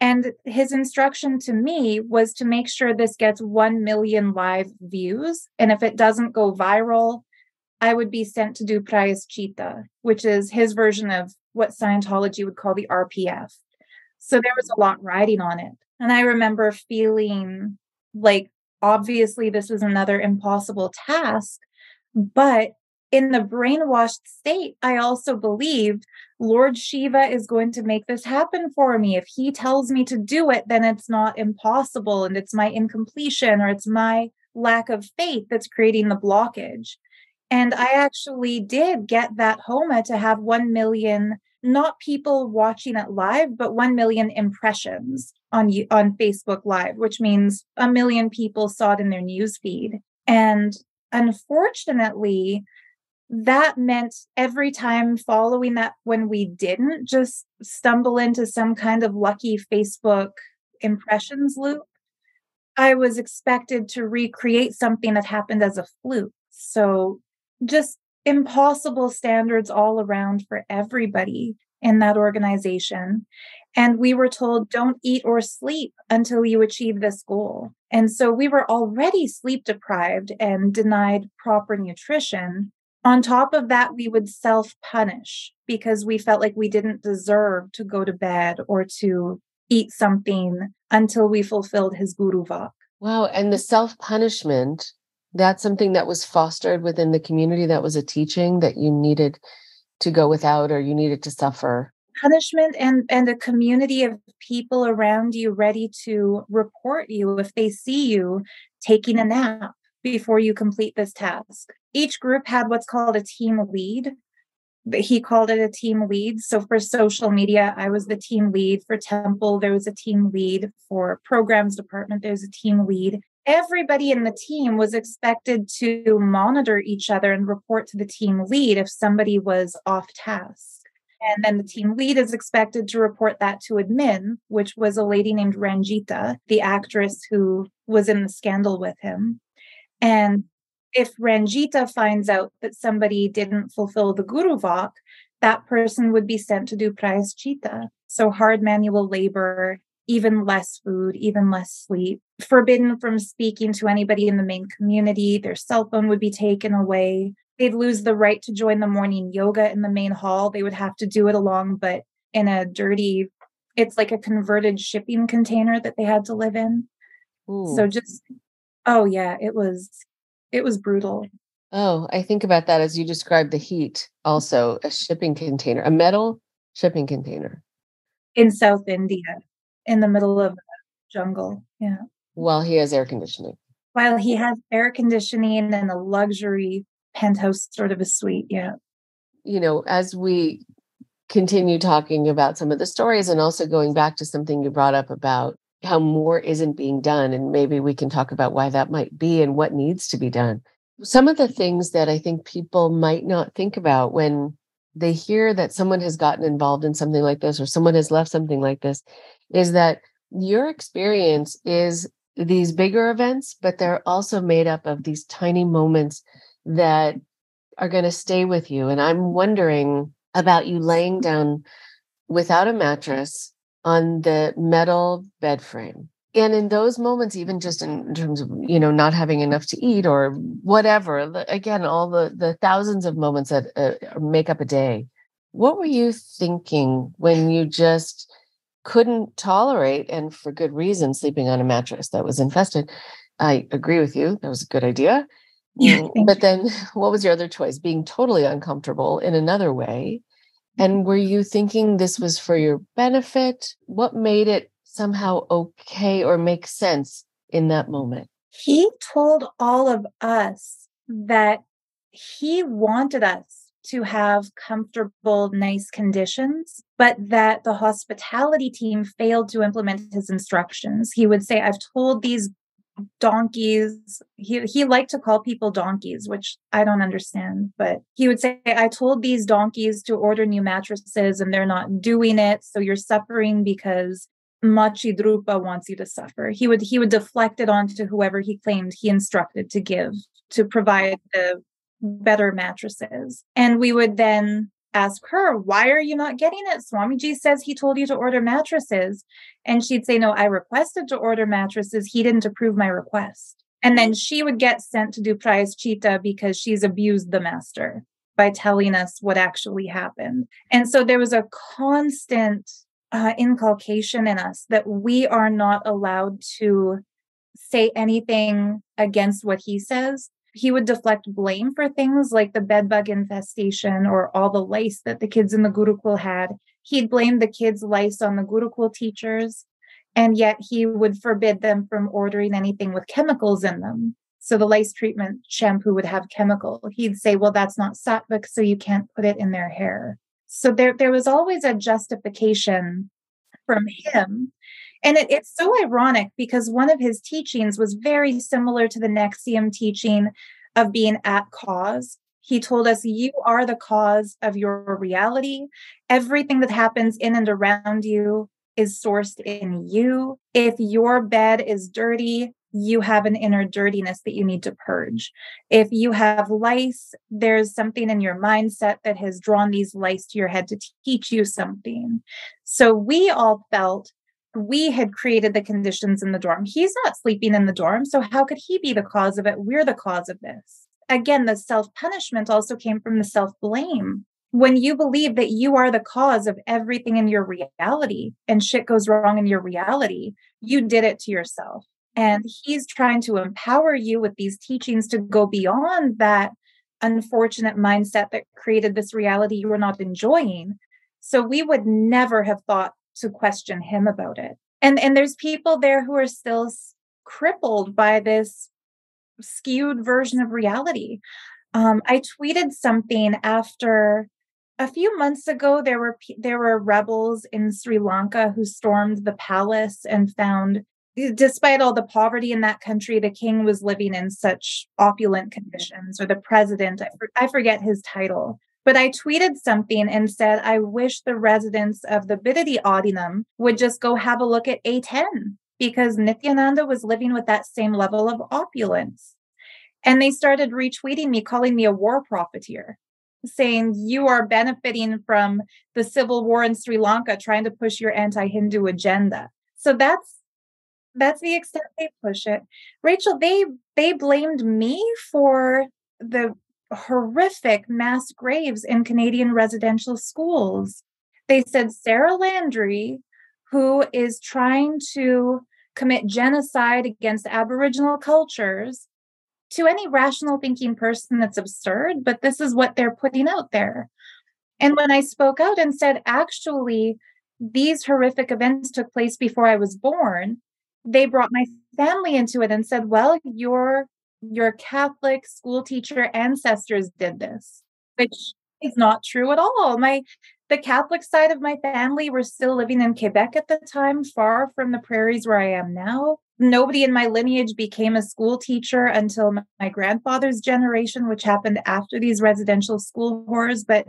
And his instruction to me was to make sure this gets 1 million live views. And if it doesn't go viral, I would be sent to do Prayaschitta, which is his version of what Scientology would call the RPF. So there was a lot riding on it. And I remember feeling like, obviously, this is another impossible task. But in the brainwashed state, I also believed Lord Shiva is going to make this happen for me. If he tells me to do it, then it's not impossible. And it's my incompletion or it's my lack of faith that's creating the blockage. And I actually did get that Homa to have 1 million, not people watching it live, but 1 million impressions on Facebook Live, which means 1 million people saw it in their newsfeed. And unfortunately, that meant every time following that, when we didn't just stumble into some kind of lucky Facebook impressions loop, I was expected to recreate something that happened as a fluke. So just impossible standards all around for everybody in that organization. And we were told, don't eat or sleep until you achieve this goal. And so we were already sleep deprived and denied proper nutrition. On top of that, we would self-punish because we felt like we didn't deserve to go to bed or to eat something until we fulfilled his Guru Vak. Wow. And the self-punishment, that's something that was fostered within the community, that was a teaching that you needed to go without or you needed to suffer. Punishment and a community of people around you ready to report you if they see you taking a nap before you complete this task. Each group had what's called a team lead. He called it a team lead. So for social media, I was the team lead. For temple, there was a team lead. For programs department, there's a team lead. Everybody in the team was expected to monitor each other and report to the team lead if somebody was off task. And then the team lead is expected to report that to admin, which was a lady named Ranjita, the actress who was in the scandal with him. And if Ranjita finds out that somebody didn't fulfill the Guru Vak, that person would be sent to do Prayaschitta. So hard manual labor, even less food, even less sleep, forbidden from speaking to anybody in the main community. Their cell phone would be taken away. They'd lose the right to join the morning yoga in the main hall. They would have to do it along, but in a dirty, it's like a converted shipping container that they had to live in. Ooh. So just, oh yeah, it was brutal. Oh, I think about that as you described the heat, also a shipping container, a metal shipping container. In South India, in the middle of the jungle. Yeah. While he has air conditioning. While he has air conditioning and a luxury penthouse sort of a suite, yeah. You know, as we continue talking about some of the stories and also going back to something you brought up about how more isn't being done, and maybe we can talk about why that might be and what needs to be done. Some of the things that I think people might not think about when they hear that someone has gotten involved in something like this or someone has left something like this is that your experience is these bigger events, but they're also made up of these tiny moments that are going to stay with you. And I'm wondering about you laying down without a mattress on the metal bed frame. And in those moments, even just in terms of, you know, not having enough to eat or whatever, again, all the thousands of moments that make up a day. What were you thinking when you just couldn't tolerate, and for good reason, sleeping on a mattress that was infested? I agree with you. That was a good idea. Yeah, but then what was your other choice? Being totally uncomfortable in another way. And were you thinking this was for your benefit? What made it somehow okay or make sense in that moment? He told all of us that he wanted us to have comfortable, nice conditions, but that the hospitality team failed to implement his instructions. He would say, I've told these donkeys. He liked to call people donkeys, which I don't understand, but he would say, I told these donkeys to order new mattresses and they're not doing it. So you're suffering because Machi Drupa wants you to suffer. He would deflect it onto whoever he claimed he instructed to provide the better mattresses. And we would then ask her, why are you not getting it? Swamiji says he told you to order mattresses. And she'd say, no, I requested to order mattresses. He didn't approve my request. And then she would get sent to do Prayaschitta because she's abused the master by telling us what actually happened. And so there was a constant inculcation in us that we are not allowed to say anything against what he says. He would deflect blame for things like the bedbug infestation or all the lice that the kids in the Gurukul had. He'd blame the kids' lice on the Gurukul teachers, and yet he would forbid them from ordering anything with chemicals in them. So the lice treatment shampoo would have chemical. He'd say, well, that's not sattvic, so you can't put it in their hair. So there was always a justification from him. And it's so ironic because one of his teachings was very similar to the NXIVM teaching of being at cause. He told us, you are the cause of your reality. Everything that happens in and around you is sourced in you. If your bed is dirty, you have an inner dirtiness that you need to purge. If you have lice, there's something in your mindset that has drawn these lice to your head to teach you something. So we all felt we had created the conditions in the dorm. He's not sleeping in the dorm, so how could he be the cause of it? We're the cause of this. Again, the self-punishment also came from the self-blame. When you believe that you are the cause of everything in your reality and shit goes wrong in your reality, you did it to yourself. And he's trying to empower you with these teachings to go beyond that unfortunate mindset that created this reality you were not enjoying. So we would never have thought to question him about it. And there's people there who are still crippled by this skewed version of reality. I tweeted something after a few months ago. There were rebels in Sri Lanka who stormed the palace and found, despite all the poverty in that country, the king was living in such opulent conditions, or the president, I forget his title. But I tweeted something and said, I wish the residents of the Bidadi Ashram would just go have a look at A10, because Nithyananda was living with that same level of opulence. And they started retweeting me, calling me a war profiteer, saying, you are benefiting from the civil war in Sri Lanka, trying to push your anti-Hindu agenda. So that's the extent they push it. Rachel, they blamed me for the horrific mass graves in Canadian residential schools. They said Sarah Landry, who is trying to commit genocide against Aboriginal cultures, to any rational thinking person, that's absurd, but this is what they're putting out there. And when I spoke out and said, actually, these horrific events took place before I was born, they brought my family into it and said, well, your Catholic school teacher ancestors did this, which is not true at all. The Catholic side of my family were still living in Quebec at the time, far from the prairies where I am now. Nobody in my lineage became a school teacher until my grandfather's generation, which happened after these residential school wars. But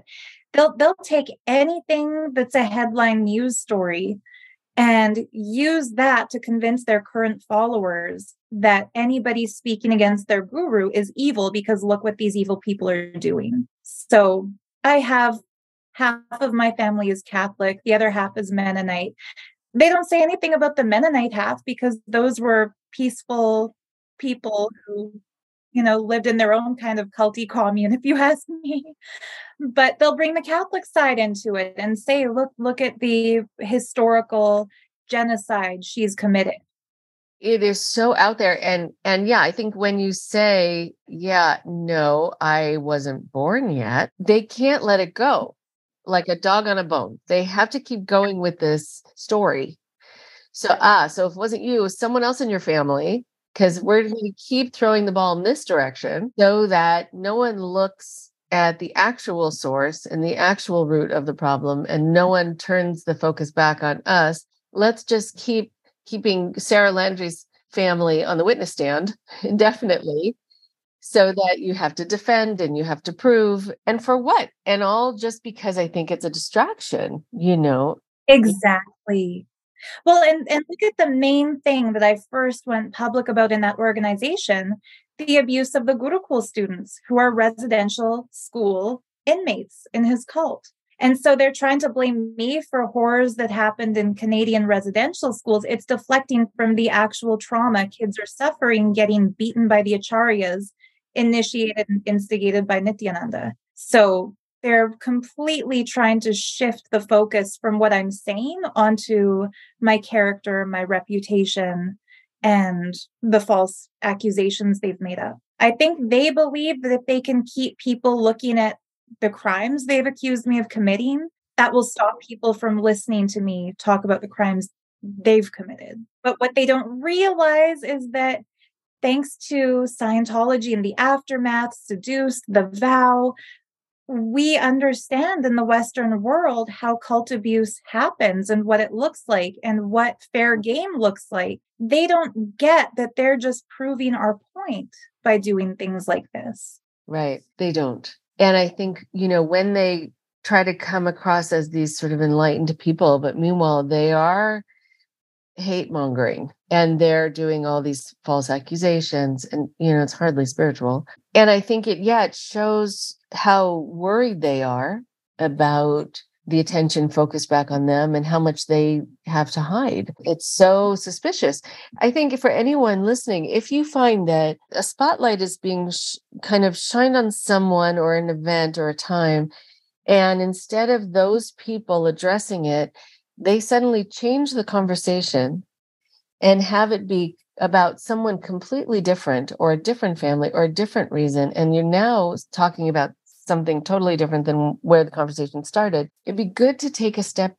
they'll take anything that's a headline news story and use that to convince their current followers that anybody speaking against their guru is evil, because look what these evil people are doing. So I have half of my family is Catholic. The other half is Mennonite. They don't say anything about the Mennonite half because those were peaceful people who, lived in their own kind of culty commune, if you ask me. But they'll bring the Catholic side into it and say, look at the historical genocide she's committed. It is so out there. And yeah, I think when you say, no, I wasn't born yet, they can't let it go like a dog on a bone. They have to keep going with this story. So if it wasn't you, it was someone else in your family, because we're going to keep throwing the ball in this direction so that no one looks at the actual source and the actual root of the problem, and no one turns the focus back on us. Let's just keeping Sarah Landry's family on the witness stand indefinitely, so that you have to defend and you have to prove. And for what? And all just because I think it's a distraction, Exactly. Well, and look at the main thing that I first went public about in that organization, the abuse of the Gurukul students who are residential school inmates in his cult. And so they're trying to blame me for horrors that happened in Canadian residential schools. It's deflecting from the actual trauma kids are suffering, getting beaten by the acharyas, initiated and instigated by Nithyananda. So they're completely trying to shift the focus from what I'm saying onto my character, my reputation, and the false accusations they've made up. I think they believe that if they can keep people looking at the crimes they've accused me of committing, that will stop people from listening to me talk about the crimes they've committed. But what they don't realize is that thanks to Scientology and the aftermath, Seduced, The Vow, we understand in the Western world how cult abuse happens and what it looks like and what fair game looks like. They don't get that they're just proving our point by doing things like this. Right. They don't. And I think, you know, when they try to come across as these sort of enlightened people, but meanwhile, they are hate mongering and they're doing all these false accusations and, you know, it's hardly spiritual. And I think it shows how worried they are about the attention focused back on them and how much they have to hide. It's so suspicious. I think for anyone listening, if you find that a spotlight is being kind of shined on someone or an event or a time, and instead of those people addressing it, they suddenly change the conversation and have it be about someone completely different or a different family or a different reason. And you're now talking about something totally different than where the conversation started. It'd be good to take a step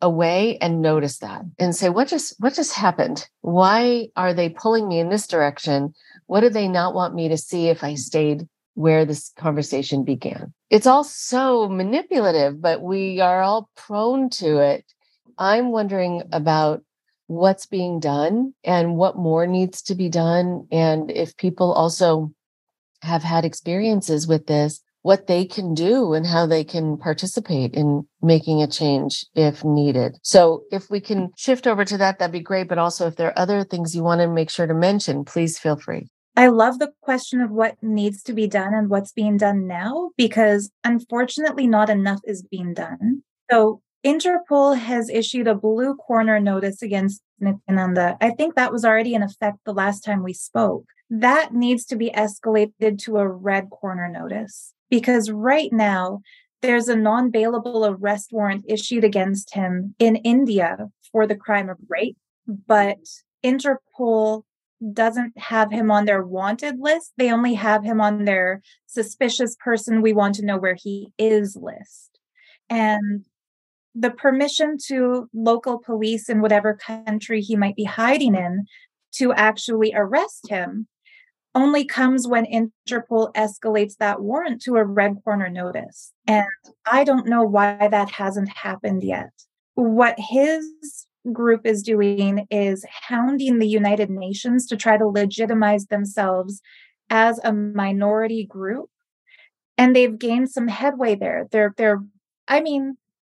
away and notice that and say, what just happened? Why are they pulling me in this direction? What do they not want me to see if I stayed where this conversation began? It's all so manipulative, but we are all prone to it. I'm wondering about what's being done and what more needs to be done. And if people also have had experiences with this, what they can do and how they can participate in making a change if needed. So if we can shift over to that, that'd be great. But also if there are other things you want to make sure to mention, please feel free. I love the question of what needs to be done and what's being done now, because unfortunately not enough is being done. So Interpol has issued a blue corner notice against Nithyananda. I think that was already in effect the last time we spoke. That needs to be escalated to a red corner notice, because right now there's a non-bailable arrest warrant issued against him in India for the crime of rape, but Interpol doesn't have him on their wanted list. They only have him on their suspicious person, we want to know where he is list. And the permission to local police in whatever country he might be hiding in to actually arrest him only comes when Interpol escalates that warrant to a red corner notice. And I don't know why that hasn't happened yet. What his group is doing is hounding the United Nations to try to legitimize themselves as a minority group. And they've gained some headway there.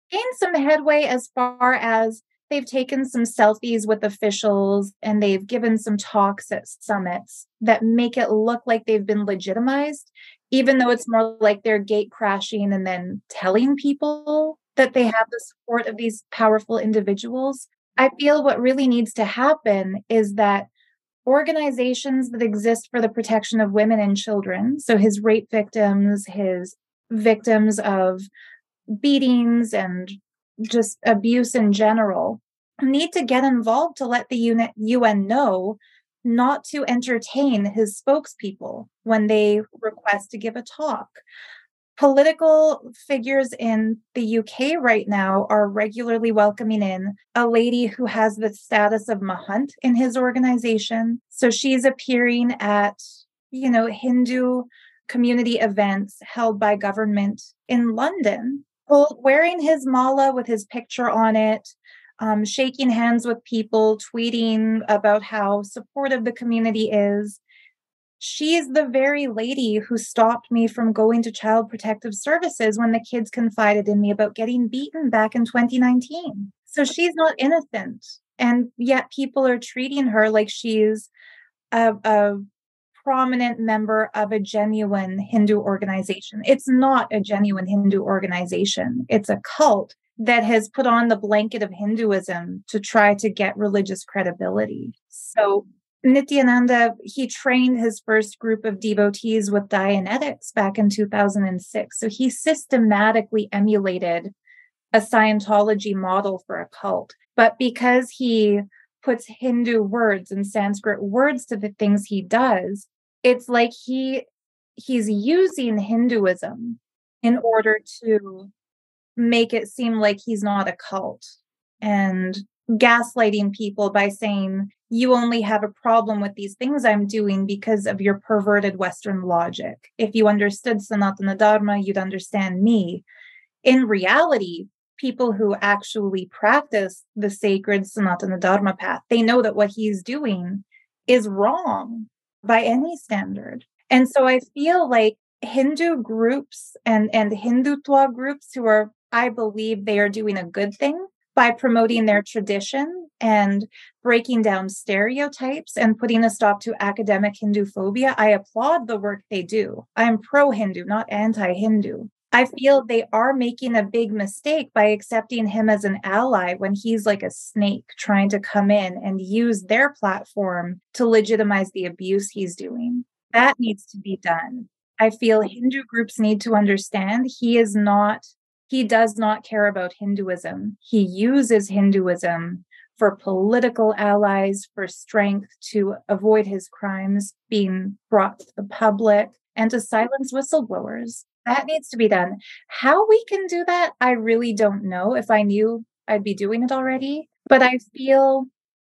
Gained some headway as far as they've taken some selfies with officials and they've given some talks at summits that make it look like they've been legitimized, even though it's more like they're gate crashing and then telling people that they have the support of these powerful individuals. I feel what really needs to happen is that organizations that exist for the protection of women and children, so his rape victims, his victims of beatings and just abuse in general, need to get involved to let the UN know not to entertain his spokespeople when they request to give a talk. Political figures in the UK right now are regularly welcoming in a lady who has the status of Mahant in his organization. So she's appearing at, you know, Hindu community events held by government in London, wearing his mala with his picture on it, shaking hands with people, tweeting about how supportive the community is. She's the very lady who stopped me from going to Child Protective Services when the kids confided in me about getting beaten back in 2019. So she's not innocent. And yet people are treating her like she's a prominent member of a genuine Hindu organization. It's not a genuine Hindu organization. It's a cult that has put on the blanket of Hinduism to try to get religious credibility. So Nithyananda, he trained his first group of devotees with Dianetics back in 2006. So he systematically emulated a Scientology model for a cult. But because he puts Hindu words and Sanskrit words to the things he does, it's like he's using Hinduism in order to make it seem like he's not a cult, and gaslighting people by saying, you only have a problem with these things I'm doing because of your perverted Western logic. If you understood Sanatana Dharma, you'd understand me. In reality, people who actually practice the sacred Sanatana Dharma path, they know that what he's doing is wrong by any standard. And so I feel like Hindu groups and Hindutva groups who are, I believe they are doing a good thing by promoting their tradition and breaking down stereotypes and putting a stop to academic Hindu phobia. I applaud the work they do. I'm pro-Hindu, not anti-Hindu. I feel they are making a big mistake by accepting him as an ally when he's like a snake trying to come in and use their platform to legitimize the abuse he's doing. That needs to be done. I feel Hindu groups need to understand he does not care about Hinduism. He uses Hinduism for political allies, for strength, to avoid his crimes being brought to the public, and to silence whistleblowers. That needs to be done. How we can do that, I really don't know. If I knew, I'd be doing it already. But I feel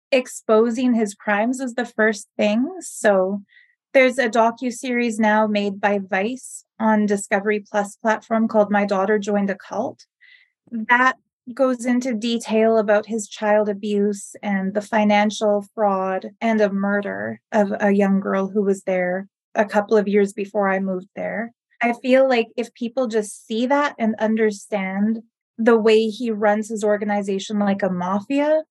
exposing his crimes is the first thing. So there's a docuseries now made by Vice on Discovery Plus platform called My Daughter Joined a Cult. That goes into detail about his child abuse and the financial fraud and a murder of a young girl who was there a couple of years before I moved there. I feel like if people just see that and understand the way he runs his organization like a mafia,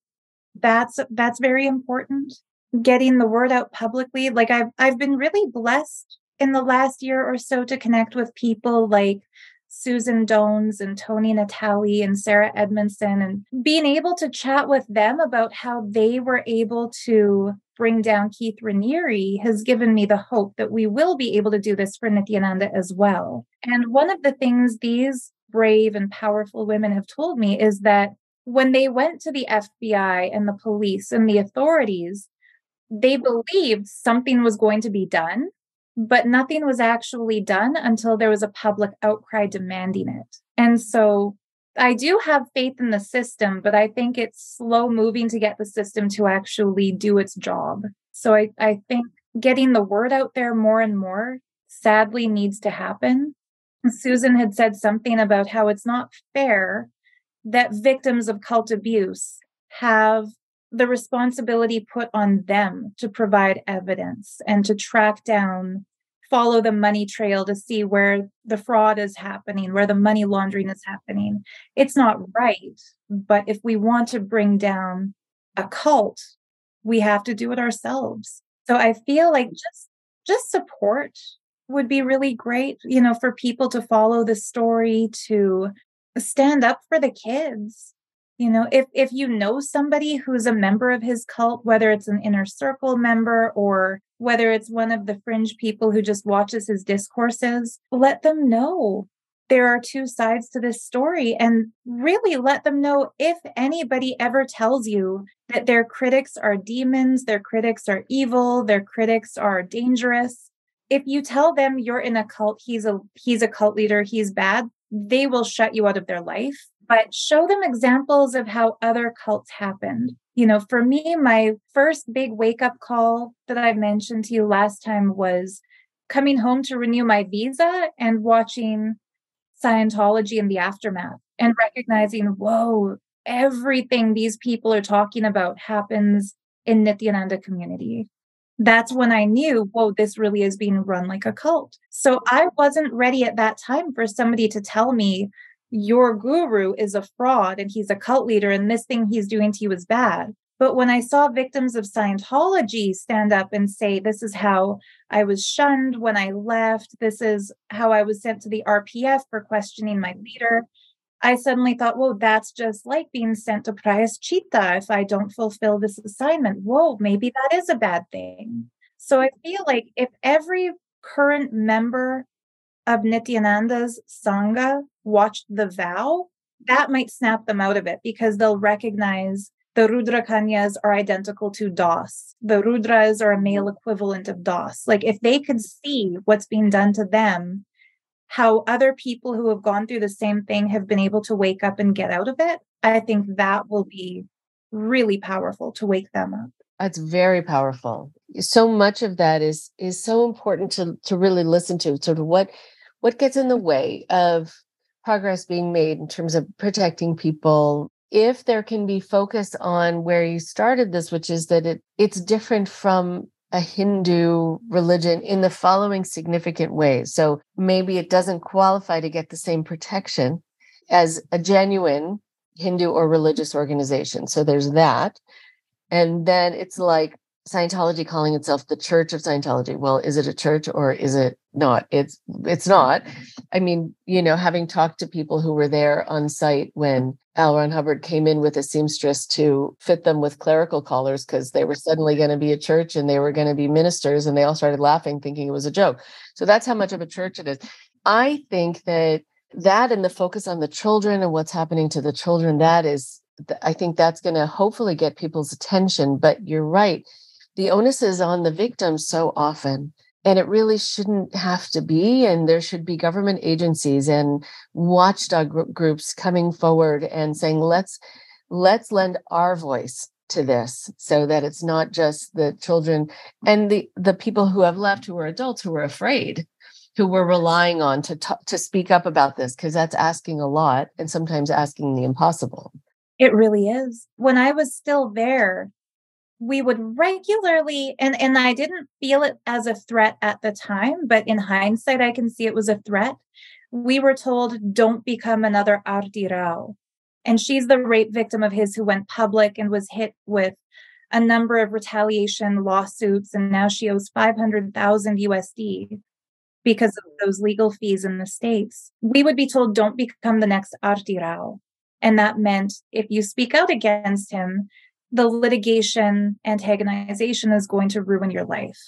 that's very important. Getting the word out publicly. Like I've been really blessed in the last year or so to connect with people like Susan Dones and Toni Natale and Sarah Edmondson, and being able to chat with them about how they were able to bring down Keith Raniere has given me the hope that we will be able to do this for Nithyananda as well. And one of the things these brave and powerful women have told me is that when they went to the FBI and the police and the authorities, they believed something was going to be done. But nothing was actually done until there was a public outcry demanding it. And so I do have faith in the system, but I think it's slow moving to get the system to actually do its job. So I think getting the word out there more and more sadly needs to happen. Susan had said something about how it's not fair that victims of cult abuse have the responsibility put on them to provide evidence and to track down, follow the money trail to see where the fraud is happening, where the money laundering is happening. It's not right, but if we want to bring down a cult, we have to do it ourselves. So I feel like just support would be really great, you know, for people to follow the story, to stand up for the kids. You know, if you know somebody who's a member of his cult, whether it's an inner circle member or whether it's one of the fringe people who just watches his discourses, let them know there are two sides to this story, and really let them know if anybody ever tells you that their critics are demons, their critics are evil, their critics are dangerous. If you tell them you're in a cult, he's a cult leader, he's bad, they will shut you out of their life. But show them examples of how other cults happened. You know, for me, my first big wake-up call that I mentioned to you last time was coming home to renew my visa and watching Scientology in the aftermath and recognizing, whoa, everything these people are talking about happens in Nithyananda community. That's when I knew, whoa, this really is being run like a cult. So I wasn't ready at that time for somebody to tell me, your guru is a fraud and he's a cult leader and this thing he's doing to you is bad. But when I saw victims of Scientology stand up and say, this is how I was shunned when I left, this is how I was sent to the RPF for questioning my leader, I suddenly thought, whoa, that's just like being sent to Prayaschitta if I don't fulfill this assignment. Whoa, maybe that is a bad thing. So I feel like if every current member of Nithyananda's Sangha watched The Vow, that might snap them out of it, because they'll recognize the Rudra Kanyas are identical to Das. The Rudras are a male equivalent of Das. Like, if they could see what's being done to them, how other people who have gone through the same thing have been able to wake up and get out of it, I think that will be really powerful to wake them up. That's very powerful. So much of that is so important to really listen to, sort of what gets in the way of progress being made in terms of protecting people. If there can be focus on where you started this, which is that it's different from a Hindu religion in the following significant ways. So maybe it doesn't qualify to get the same protection as a genuine Hindu or religious organization. So there's that. And then it's like Scientology calling itself the Church of Scientology. Well, is it a church or is it not? It's not. I mean, you know, having talked to people who were there on site when L. Ron Hubbard came in with a seamstress to fit them with clerical collars because they were suddenly going to be a church and they were going to be ministers, and they all started laughing, thinking it was a joke. So that's how much of a church it is. I think that and the focus on the children and what's happening to the children, I think that's going to hopefully get people's attention. But you're right. The onus is on the victims so often, and it really shouldn't have to be. And there should be government agencies and watchdog groups coming forward and saying, let's lend our voice to this so that it's not just the children and the people who have left, who are adults, who are afraid, who we're relying on to speak up about this, because that's asking a lot and sometimes asking the impossible. It really is. When I was still there, we would regularly, and I didn't feel it as a threat at the time, but in hindsight, I can see it was a threat. We were told, don't become another Arti Rao. And she's the rape victim of his who went public and was hit with a number of retaliation lawsuits. And now she owes $500,000 because of those legal fees in the States. We would be told, don't become the next Arti Rao. And that meant if you speak out against him, the litigation antagonization is going to ruin your life.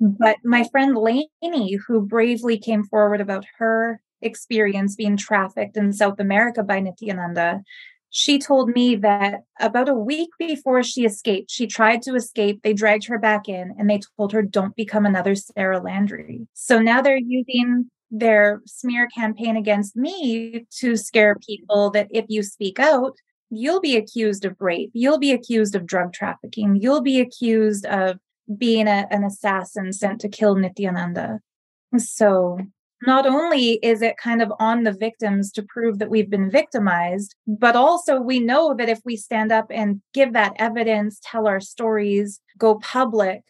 But my friend Lainey, who bravely came forward about her experience being trafficked in South America by Nithyananda, she told me that about a week before she escaped, she tried to escape. They dragged her back in and they told her, don't become another Sarah Landry. So now they're using their smear campaign against me to scare people that if you speak out, you'll be accused of rape. You'll be accused of drug trafficking. You'll be accused of being an assassin sent to kill Nithyananda. So not only is it kind of on the victims to prove that we've been victimized, but also we know that if we stand up and give that evidence, tell our stories, go public,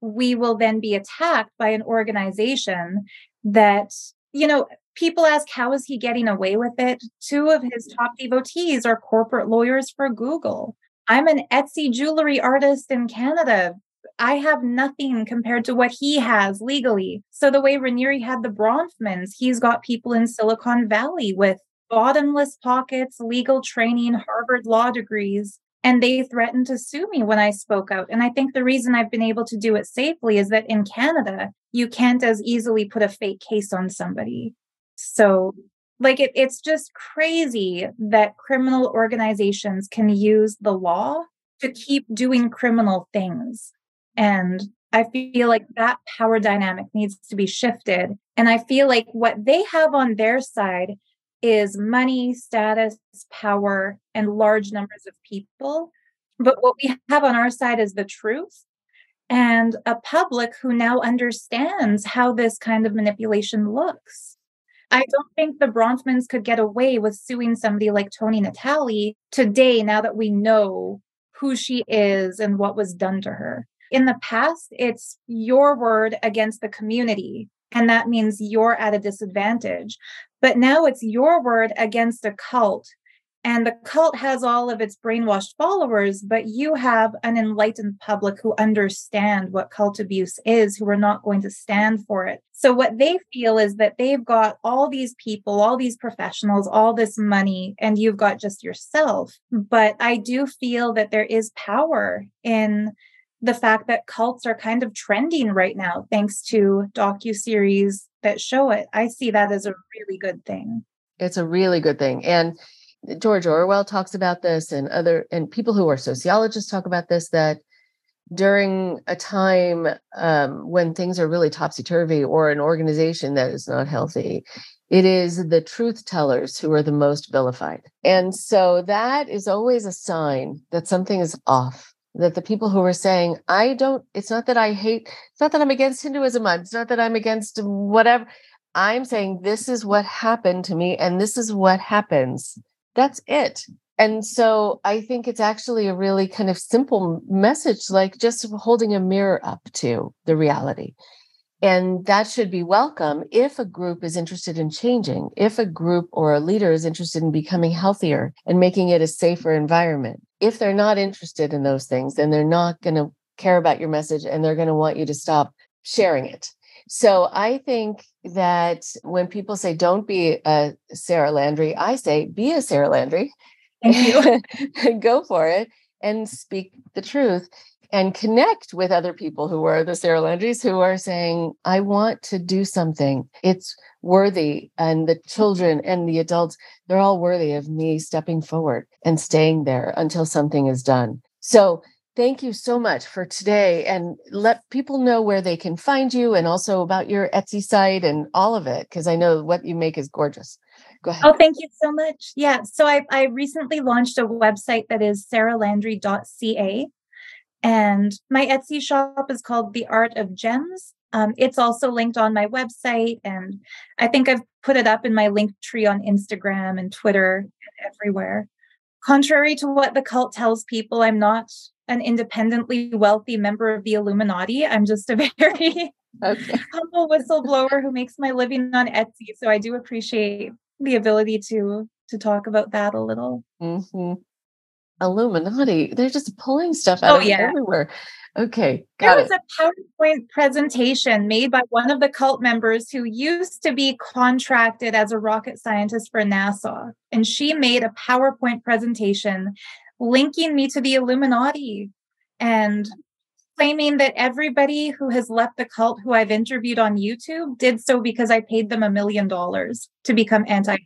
we will then be attacked by an organization that, you know, people ask, how is he getting away with it? Two of his top devotees are corporate lawyers for Google. I'm an Etsy jewelry artist in Canada. I have nothing compared to what he has legally. So the way Raniere had the Bronfmans, he's got people in Silicon Valley with bottomless pockets, legal training, Harvard law degrees. And they threatened to sue me when I spoke out. And I think the reason I've been able to do it safely is that in Canada, you can't as easily put a fake case on somebody. So like it's just crazy that criminal organizations can use the law to keep doing criminal things. And I feel like that power dynamic needs to be shifted. And I feel like what they have on their side is money, status, power, and large numbers of people. But what we have on our side is the truth and a public who now understands how this kind of manipulation looks. I don't think the Bronfmans could get away with suing somebody like Toni Natale today, now that we know who she is and what was done to her. In the past, it's your word against the community, and that means you're at a disadvantage. But now it's your word against a cult, And the cult has all of its brainwashed followers, but you have an enlightened public who understand what cult abuse is, who are not going to stand for it. So what they feel is that they've got all these people, all these professionals, all this money, and you've got just yourself. But I do feel that there is power in the fact that cults are kind of trending right now, thanks to docuseries that show it. I see that as a really good thing. It's a really good thing. And George Orwell talks about this, and people who are sociologists talk about this, that during a time when things are really topsy-turvy or an organization that is not healthy, it is the truth tellers who are the most vilified. And so that is always a sign that something is off, that the people who are saying, it's not that I hate, it's not that I'm against Hinduism, it's not that I'm against whatever, I'm saying this is what happened to me and this is what happens. That's it. And so I think it's actually a really kind of simple message, like just holding a mirror up to the reality. And that should be welcome if a group is interested in changing, if a group or a leader is interested in becoming healthier and making it a safer environment. If they're not interested in those things, then they're not going to care about your message and they're going to want you to stop sharing it. So I think that when people say, don't be a Sarah Landry, I say, be a Sarah Landry. Thank you. Go for it and speak the truth and connect with other people who are the Sarah Landrys who are saying, I want to do something. It's worthy. And the children and the adults, they're all worthy of me stepping forward and staying there until something is done. So thank you so much for today, and let people know where they can find you and also about your Etsy site and all of it, because I know what you make is gorgeous. Go ahead. Oh, thank you so much. Yeah. So I recently launched a website that is sarahlandry.ca, and my Etsy shop is called The Art of Gems. It's also linked on my website, and I think I've put it up in my link tree on Instagram and Twitter and everywhere. Contrary to what the cult tells people, I'm not an independently wealthy member of the Illuminati. I'm just a very humble whistleblower who makes my living on Etsy. So I do appreciate the ability to talk about that a little. Mm-hmm. Illuminati. They're just pulling stuff out of everywhere. Okay. There was a PowerPoint presentation made by one of the cult members who used to be contracted as a rocket scientist for NASA. And she made a PowerPoint presentation linking me to the Illuminati and claiming that everybody who has left the cult who I've interviewed on YouTube did so because I paid them $1 million to become anti.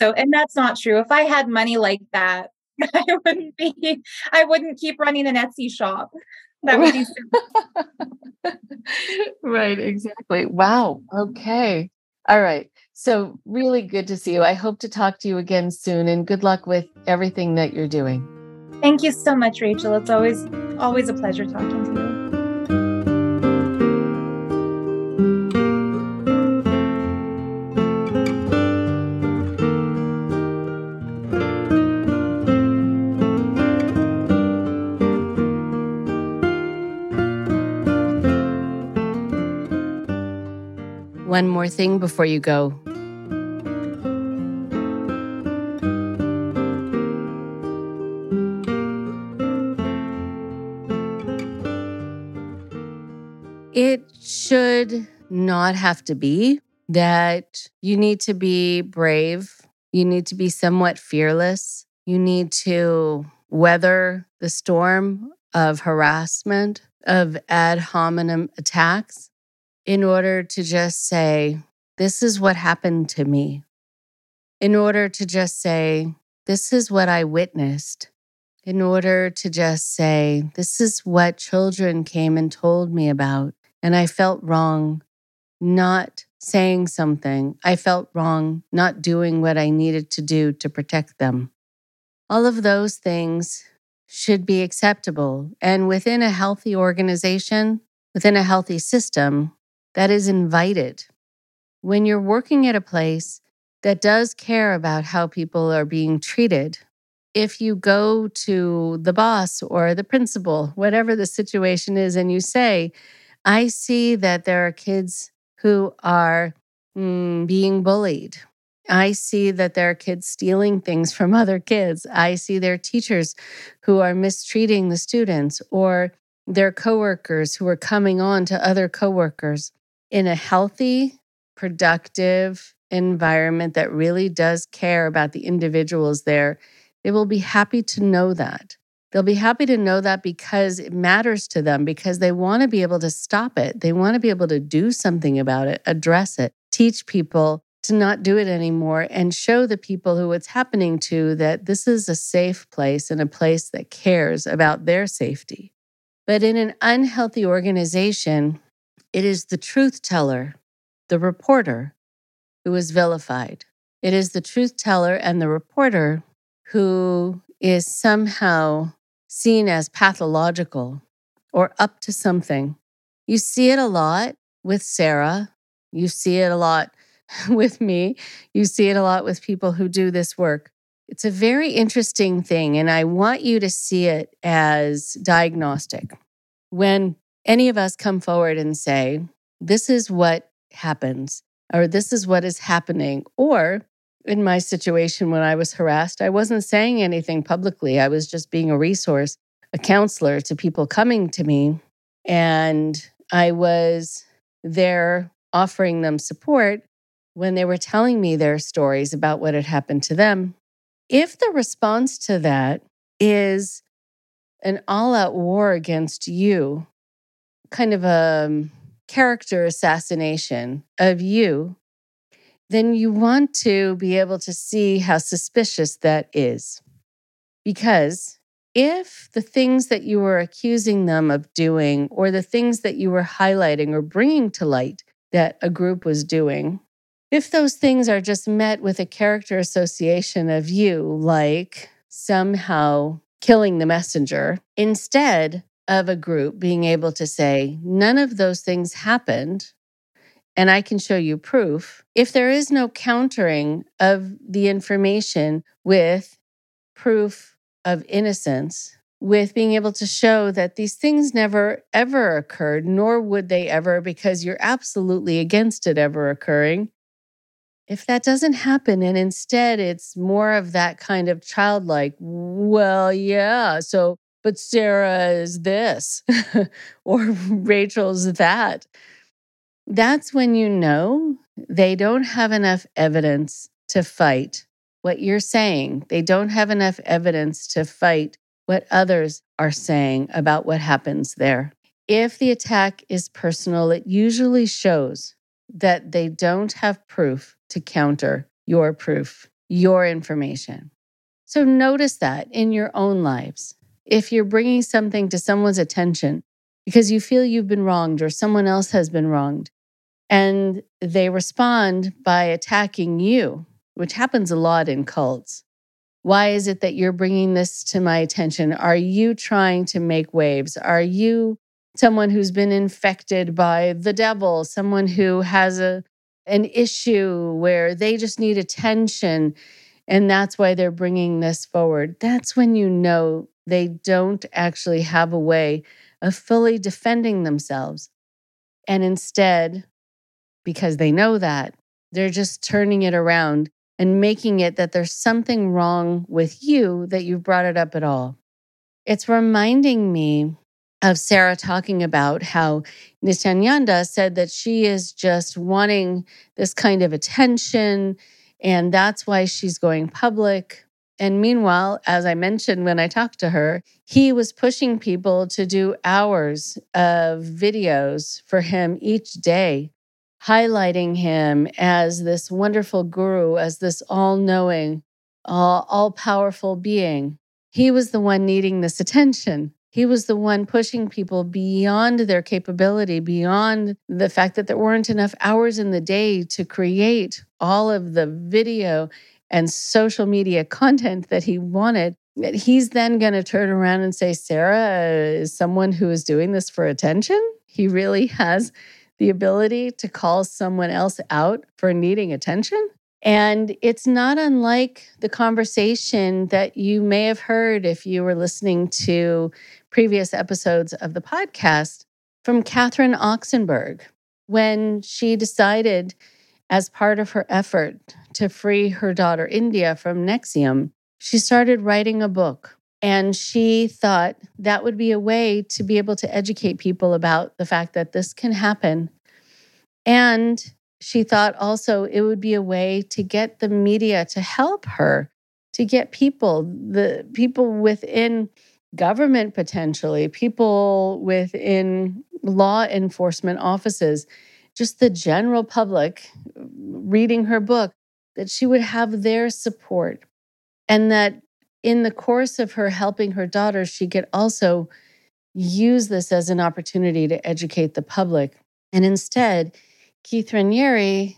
So, and that's not true. If I had money like that, I wouldn't keep running an Etsy shop. That would be simple. Right, exactly. Wow. Okay. All right. So really good to see you. I hope to talk to you again soon, and good luck with everything that you're doing. Thank you so much, Rachel. It's always a pleasure talking to you. One more thing before you go. It should not have to be that you need to be brave, you need to be somewhat fearless, you need to weather the storm of harassment, of ad hominem attacks, in order to just say, this is what happened to me. In order to just say, this is what I witnessed. In order to just say, this is what children came and told me about. And I felt wrong not saying something. I felt wrong not doing what I needed to do to protect them. All of those things should be acceptable. And within a healthy organization, within a healthy system, that is invited. When you're working at a place that does care about how people are being treated, if you go to the boss or the principal, whatever the situation is, and you say, I see that there are kids who are being bullied. I see that there are kids stealing things from other kids. I see their teachers who are mistreating the students, or their coworkers who are coming on to other coworkers. In a healthy, productive environment that really does care about the individuals there, they will be happy to know that. They'll be happy to know that because it matters to them, because they want to be able to stop it. They want to be able to do something about it, address it, teach people to not do it anymore, and show the people who it's happening to that this is a safe place and a place that cares about their safety. But in an unhealthy organization, it is the truth teller, the reporter, who is vilified. It is the truth teller and the reporter who is somehow seen as pathological or up to something. You see it a lot with Sarah. You see it a lot with me. You see it a lot with people who do this work. It's a very interesting thing, and I want you to see it as diagnostic. When any of us come forward and say, this is what happens, or this is what is happening, or in my situation when I was harassed, I wasn't saying anything publicly. I was just being a resource, a counselor to people coming to me. And I was there offering them support when they were telling me their stories about what had happened to them. If the response to that is an all-out war against you, kind of a character assassination of you, then you want to be able to see how suspicious that is. Because if the things that you were accusing them of doing, or the things that you were highlighting or bringing to light that a group was doing, if those things are just met with a character association of you, like somehow killing the messenger, instead of a group being able to say, none of those things happened, and I can show you proof. If there is no countering of the information with proof of innocence, with being able to show that these things never, ever occurred, nor would they ever, because you're absolutely against it ever occurring. If that doesn't happen, and instead it's more of that kind of childlike, well, yeah, so, but Sarah is this, or Rachel's that. That's when you know they don't have enough evidence to fight what you're saying. They don't have enough evidence to fight what others are saying about what happens there. If the attack is personal, it usually shows that they don't have proof to counter your proof, your information. So notice that in your own lives. If you're bringing something to someone's attention because you feel you've been wronged or someone else has been wronged, and they respond by attacking you, which happens a lot in cults. Why is it that you're bringing this to my attention? Are you trying to make waves? Are you someone who's been infected by the devil? Someone who has an issue where they just need attention, and that's why they're bringing this forward? That's when you know they don't actually have a way of fully defending themselves. And instead, because they know that, they're just turning it around and making it that there's something wrong with you that you've brought it up at all. It's reminding me of Sarah talking about how Nithyananda said that she is just wanting this kind of attention, and that's why she's going public. And meanwhile, as I mentioned when I talked to her, he was pushing people to do hours of videos for him each day, highlighting him as this wonderful guru, as this all-knowing, all-powerful being. He was the one needing this attention. He was the one pushing people beyond their capability, beyond the fact that there weren't enough hours in the day to create all of the video and social media content that he wanted, that he's then going to turn around and say, Sarah is someone who is doing this for attention? He really has the ability to call someone else out for needing attention? And it's not unlike the conversation that you may have heard if you were listening to previous episodes of the podcast from Sarah Oxenberg, when she decided As part of her effort to free her daughter India from NXIVM, she started writing a book, and she thought that would be a way to be able to educate people about the fact that this can happen. And she thought also it would be a way to get the media to help her, to get people, the people within government potentially, people within law enforcement offices, just the general public reading her book, that she would have their support. And that in the course of her helping her daughter, she could also use this as an opportunity to educate the public. And instead, Keith Raniere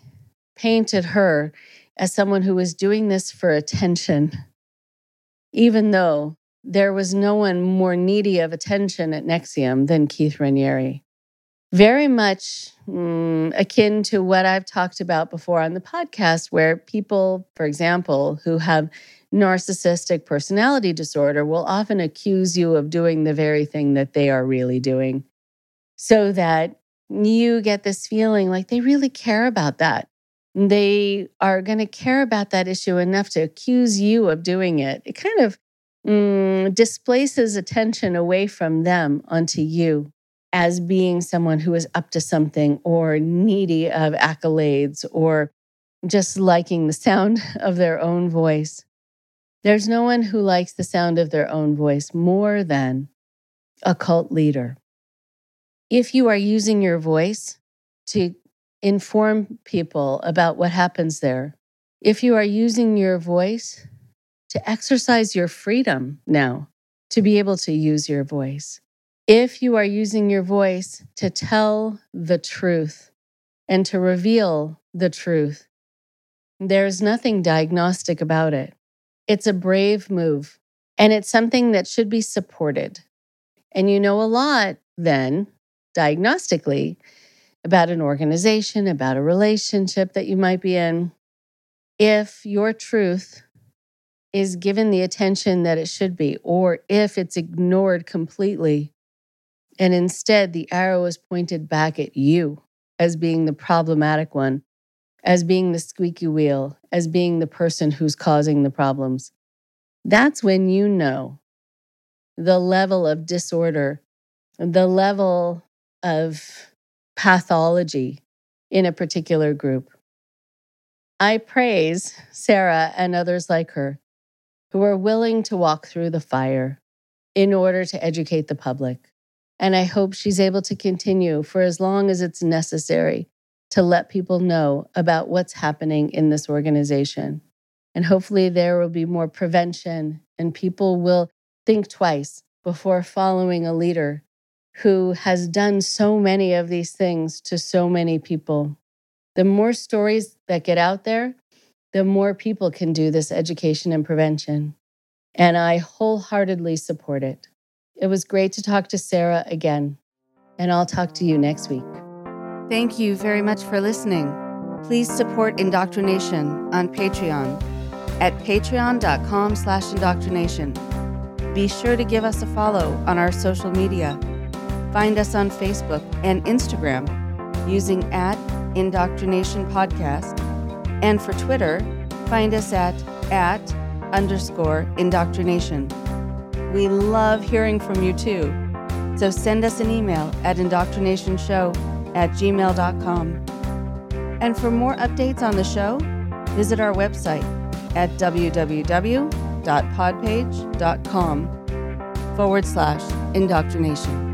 painted her as someone who was doing this for attention, even though there was no one more needy of attention at NXIVM than Keith Raniere. Very much akin to what I've talked about before on the podcast, where people, for example, who have narcissistic personality disorder will often accuse you of doing the very thing that they are really doing, so that you get this feeling like they really care about that. They are going to care about that issue enough to accuse you of doing it. It kind of displaces attention away from them onto you as being someone who is up to something or needy of accolades or just liking the sound of their own voice. There's no one who likes the sound of their own voice more than a cult leader. If you are using your voice to inform people about what happens there, if you are using your voice to exercise your freedom now to be able to use your voice, if you are using your voice to tell the truth and to reveal the truth, there's nothing diagnostic about it. It's a brave move, and it's something that should be supported. And you know a lot then, diagnostically, about an organization, about a relationship that you might be in, if your truth is given the attention that it should be, or if it's ignored completely. And instead, the arrow is pointed back at you as being the problematic one, as being the squeaky wheel, as being the person who's causing the problems. That's when you know the level of disorder, the level of pathology in a particular group. I praise Sarah and others like her who are willing to walk through the fire in order to educate the public. And I hope she's able to continue for as long as it's necessary to let people know about what's happening in this organization. And hopefully there will be more prevention, and people will think twice before following a leader who has done so many of these things to so many people. The more stories that get out there, the more people can do this education and prevention. And I wholeheartedly support it. It was great to talk to Sarah again, and I'll talk to you next week. Thank you very much for listening. Please support Indoctrination on Patreon at patreon.com/indoctrination. Be sure to give us a follow on our social media. Find us on Facebook and Instagram using @indoctrinationpodcast. And for Twitter, find us @_indoctrination. We love hearing from you too. So send us an email at indoctrinationshow@gmail.com. And for more updates on the show, visit our website at www.podpage.com/indoctrination.